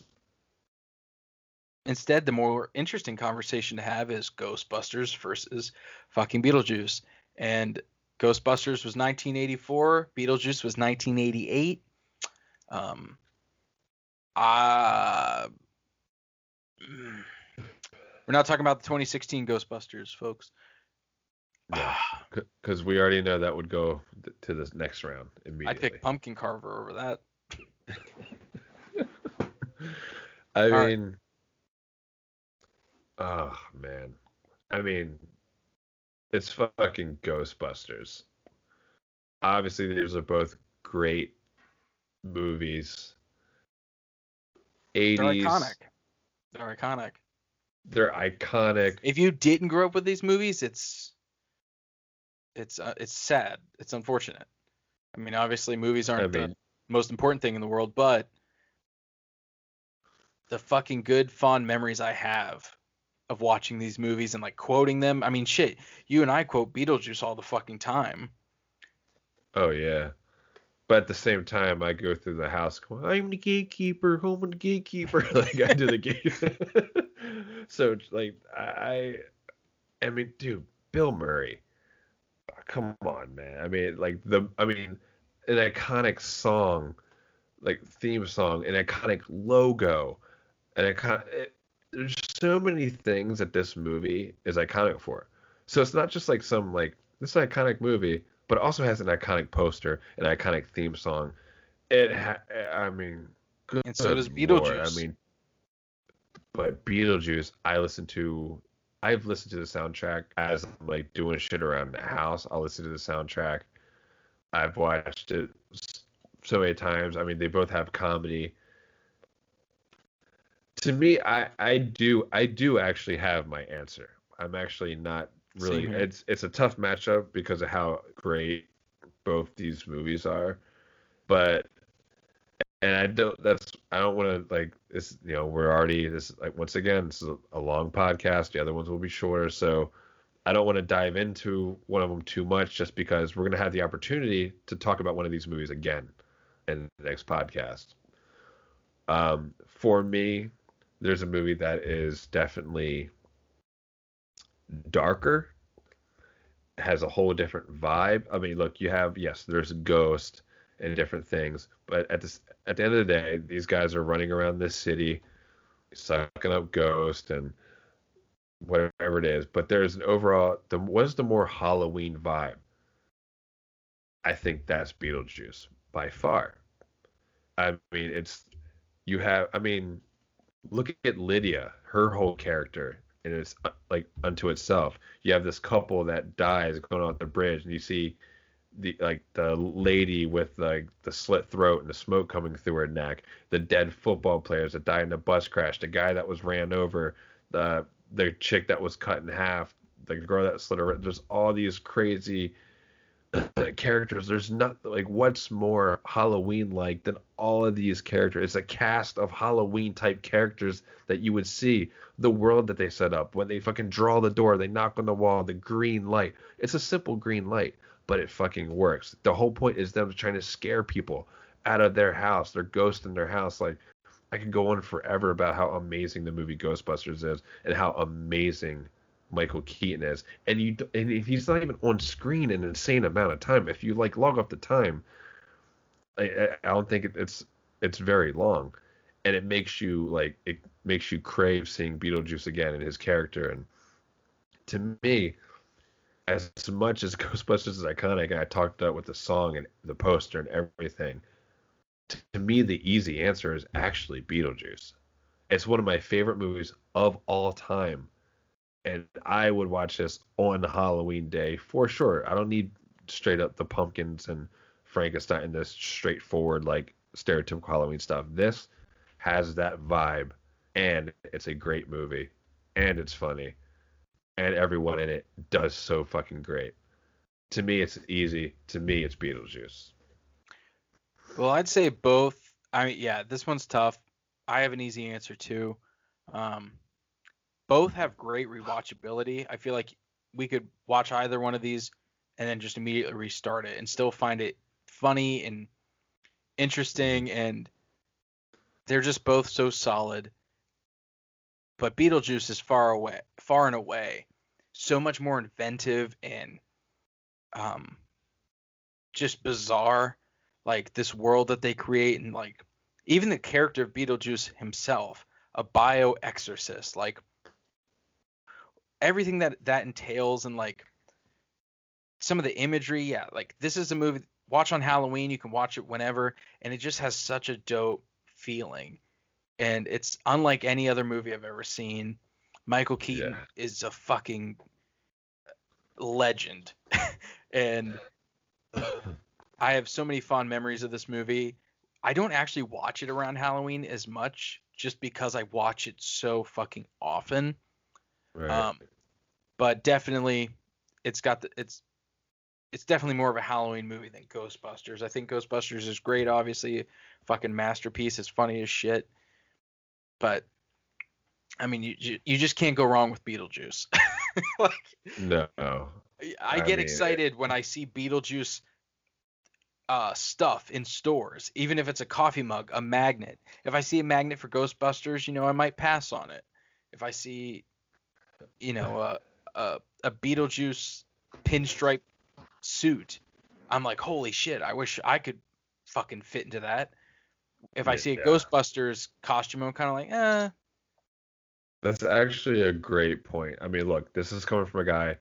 instead, the more interesting conversation to have is Ghostbusters versus fucking Beetlejuice. And Ghostbusters was 1984. Beetlejuice was 1988. We're not talking about the 2016 Ghostbusters, folks. Yeah, because we already know that would go to the next round immediately. I'd pick Pumpkin Carver over that. Oh man. I mean, it's fucking Ghostbusters. Obviously, these are both great movies. 80s. They're iconic. If you didn't grow up with these movies, it's sad. It's unfortunate. I mean, obviously, movies aren't the most important thing in the world, but the fucking good, fond memories I have of watching these movies and like quoting them. I mean, shit, you and I quote Beetlejuice all the fucking time. Oh yeah, but at the same time, I go through the house going, "I'm the gatekeeper, home of the gatekeeper," like I do the gate. So like I mean, dude, Bill Murray. Come on, man. I mean, like an iconic song, like theme song, an iconic logo, an iconic. There's so many things that this movie is iconic for. So it's not just like some like this iconic movie, but it also has an iconic poster, an iconic theme song. Good. And so does Beetlejuice. Lord. I mean, but Beetlejuice, I've listened to the soundtrack as I'm like doing shit around the house. I'll listen to the soundtrack. I've watched it so many times. I mean, they both have comedy. To me, I do actually have my answer. I'm actually not really. It's a tough matchup because of how great both these movies are, but. And I don't want to like this, you know, once again, this is a long podcast. The other ones will be shorter. So I don't want to dive into one of them too much just because we're going to have the opportunity to talk about one of these movies again in the next podcast. For me, there's a movie that is definitely darker, has a whole different vibe. I mean, look, there's a ghost and different things, but at the end of the day, these guys are running around this city, sucking up ghosts and whatever it is. But there's an overall, the more Halloween vibe. I think that's Beetlejuice by far. I mean, it's you have. I mean, Look at Lydia, her whole character, and it's like unto itself. You have this couple that dies going off the bridge, and you see the lady with like the slit throat and the smoke coming through her neck, the dead football players that died in a bus crash, the guy that was ran over, the chick that was cut in half, the girl that slit her. There's all these crazy characters. There's not like what's more Halloween like than all of these characters. It's a cast of Halloween type characters that you would see. The world that they set up, when they fucking draw the door, they knock on the wall, the green light. It's a simple green light, but it fucking works. The whole point is them trying to scare people out of their house, their ghost in their house. Like, I could go on forever about how amazing the movie Ghostbusters is and how amazing Michael Keaton is. And he's not even on screen an insane amount of time. If you like log off the time, I don't think it's very long, and it makes you crave seeing Beetlejuice again and his character. And to me, as much as Ghostbusters is iconic, and I talked about with the song and the poster and everything, to me the easy answer is actually Beetlejuice. It's one of my favorite movies of all time, and I would watch this on Halloween day for sure. I don't need straight up the pumpkins and Frankenstein and this straightforward like stereotypical Halloween stuff. This has that vibe, and it's a great movie, and it's funny, and everyone in it does so fucking great. To me, it's easy. To me, it's Beetlejuice. Well, I'd say both. I mean, yeah, this one's tough. I have an easy answer too. Both have great rewatchability. I feel like we could watch either one of these and then just immediately restart it and still find it funny and interesting, and they're just both so solid. But Beetlejuice is far and away, so much more inventive and just bizarre, like this world that they create, and like even the character of Beetlejuice himself, a bio-exorcist, like everything that entails, and like some of the imagery. Yeah, like this is a movie watch on Halloween, you can watch it whenever, and it just has such a dope feeling, and it's unlike any other movie I've ever seen. Michael Keaton is a fucking legend and I have so many fond memories of this movie. I don't actually watch it around Halloween as much just because I watch it so fucking often. Right. But definitely it's definitely more of a Halloween movie than Ghostbusters. I think Ghostbusters is great, obviously, fucking masterpiece. It's funny as shit, but I mean, you just can't go wrong with Beetlejuice. Like, no, I mean, excited when I see Beetlejuice stuff in stores, even if it's a coffee mug, a magnet. If I see a magnet for Ghostbusters, I might pass on it. If I see a Beetlejuice pinstripe suit, I'm like, holy shit, I wish I could fucking fit into that. If I see a Ghostbusters costume, I'm kind of like, That's actually a great point. I mean, look, this is coming from a guy.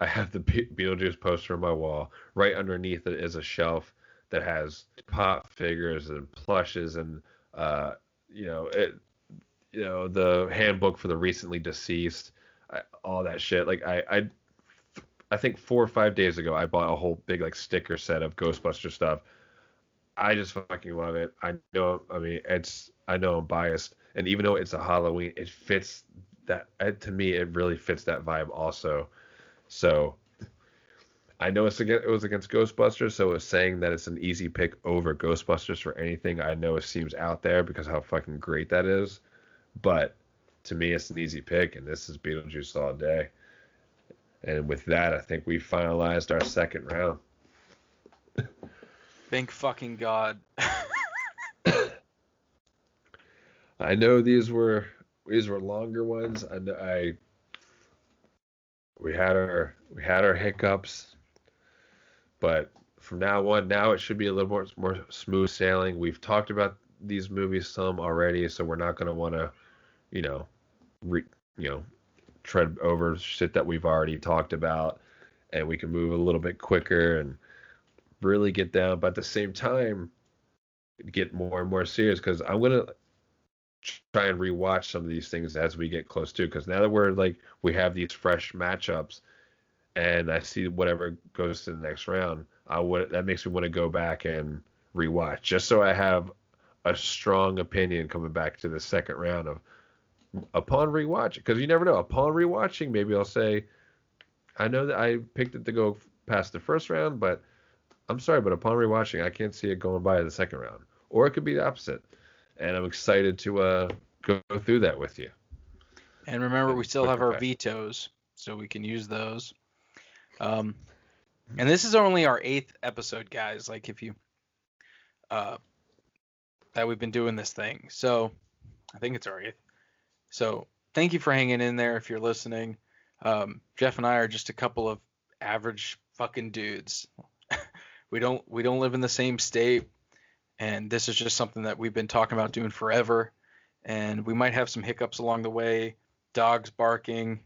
I have the Beetlejuice poster on my wall. Right underneath it is a shelf that has pop figures and plushes and, the handbook for the recently deceased. All that shit. Like I think 4 or 5 days ago, I bought a whole big like sticker set of Ghostbuster stuff. I just fucking love it. I know I'm biased, and even though it's a Halloween, it fits that. To me, it really fits that vibe also. So I know it was against Ghostbusters, so it was saying that it's an easy pick over Ghostbusters for anything. I know it seems out there because how fucking great that is, but to me, it's an easy pick, and this is Beetlejuice all day. And with that, I think we finalized our second round. Thank fucking God. I know these were longer ones. I know we had our hiccups, but from now it should be a little more smooth sailing. We've talked about these movies some already, so we're not going to want to, tread over shit that we've already talked about, and we can move a little bit quicker and really get down, but at the same time get more and more serious, because I'm gonna try and rewatch some of these things as we get close to, because now that we're like, we have these fresh matchups and I see whatever goes to the next round, that makes me want to go back and rewatch, just so I have a strong opinion coming back to the second round of, upon rewatch, because you never know, upon rewatching, maybe I'll say, I know that I picked it to go past the first round, but I'm sorry, but upon rewatching, I can't see it going by the second round. Or it could be the opposite. And I'm excited to go through that with you. And remember, we still have our vetoes, so we can use those. And this is only our 8th episode, guys. Like, if you that we've been doing this thing. So I think it's our 8th. So thank you for hanging in there if you're listening. Jeff and I are just a couple of average fucking dudes. We don't live in the same state, and this is just something that we've been talking about doing forever. And we might have some hiccups along the way, dogs barking,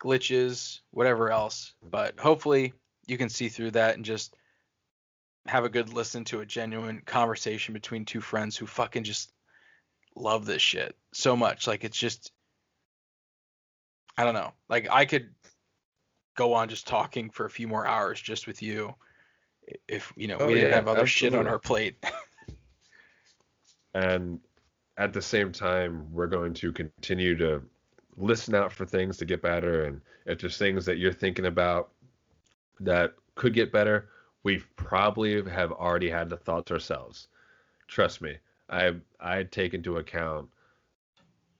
glitches, whatever else. But hopefully you can see through that and just have a good listen to a genuine conversation between two friends who fucking just love this shit so much. Like, it's just, I don't know. Like, I could go on just talking for a few more hours just with you if, you know, we didn't have other absolutely. Shit on our plate. And at the same time, we're going to continue to listen out for things to get better. And if there's things that you're thinking about that could get better, we probably have already had the thoughts ourselves. Trust me. I take into account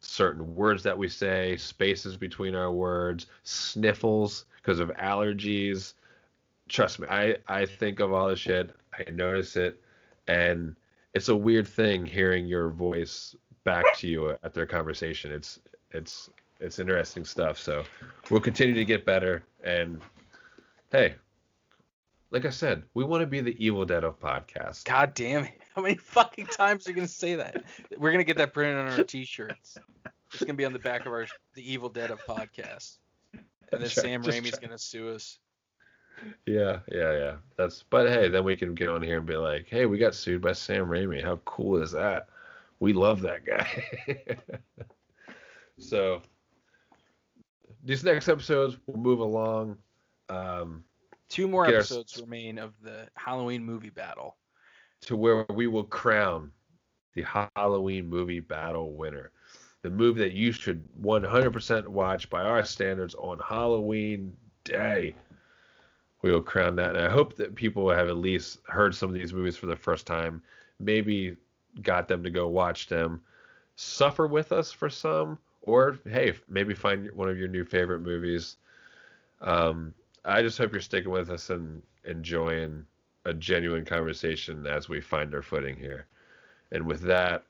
certain words that we say, spaces between our words, sniffles because of allergies. Trust me, I think of all this shit. I notice it. And it's a weird thing hearing your voice back to you after a conversation. It's interesting stuff. So we'll continue to get better. And hey, like I said, we want to be the Evil Dead of podcasts. God damn it. How many fucking times are you going to say that? We're going to get that printed on our t-shirts. It's going to be on the back of the Evil Dead of podcasts. And then Sam Raimi's going to sue us. Yeah. But hey, then we can get on here and be like, hey, we got sued by Sam Raimi. How cool is that? We love that guy. So these next episodes, we'll move along. 2 more episodes remain of the Halloween movie battle. To where we will crown the Halloween movie battle winner. The movie that you should 100% watch by our standards on Halloween day. We will crown that. And I hope that people have at least heard some of these movies for the first time. Maybe got them to go watch them. Suffer with us for some. Or, hey, maybe find one of your new favorite movies. I just hope you're sticking with us and enjoying a genuine conversation as we find our footing here. And with that,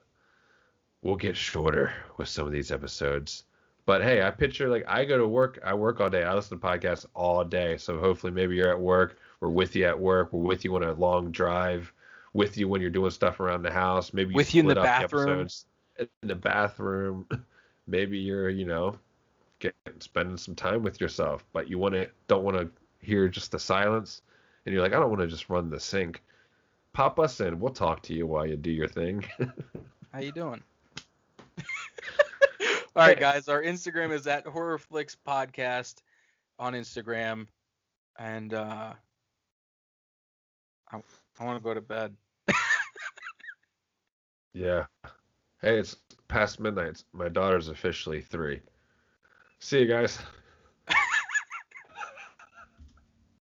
we'll get shorter with some of these episodes. But hey, I picture, like, I go to work, I work all day, I listen to podcasts all day. So hopefully maybe you're at work, we're with you at work, we're with you on a long drive, with you when you're doing stuff around the house, maybe with you in the bathroom. Maybe you're, you know, spending some time with yourself, but you don't want to hear just the silence. And you're like, I don't want to just run the sink. Pop us in. We'll talk to you while you do your thing. How you doing? All right, guys. Our Instagram is at Horror Flicks Podcast on Instagram. And I want to go to bed. Yeah. Hey, it's past midnight. My daughter's officially 3. See you guys.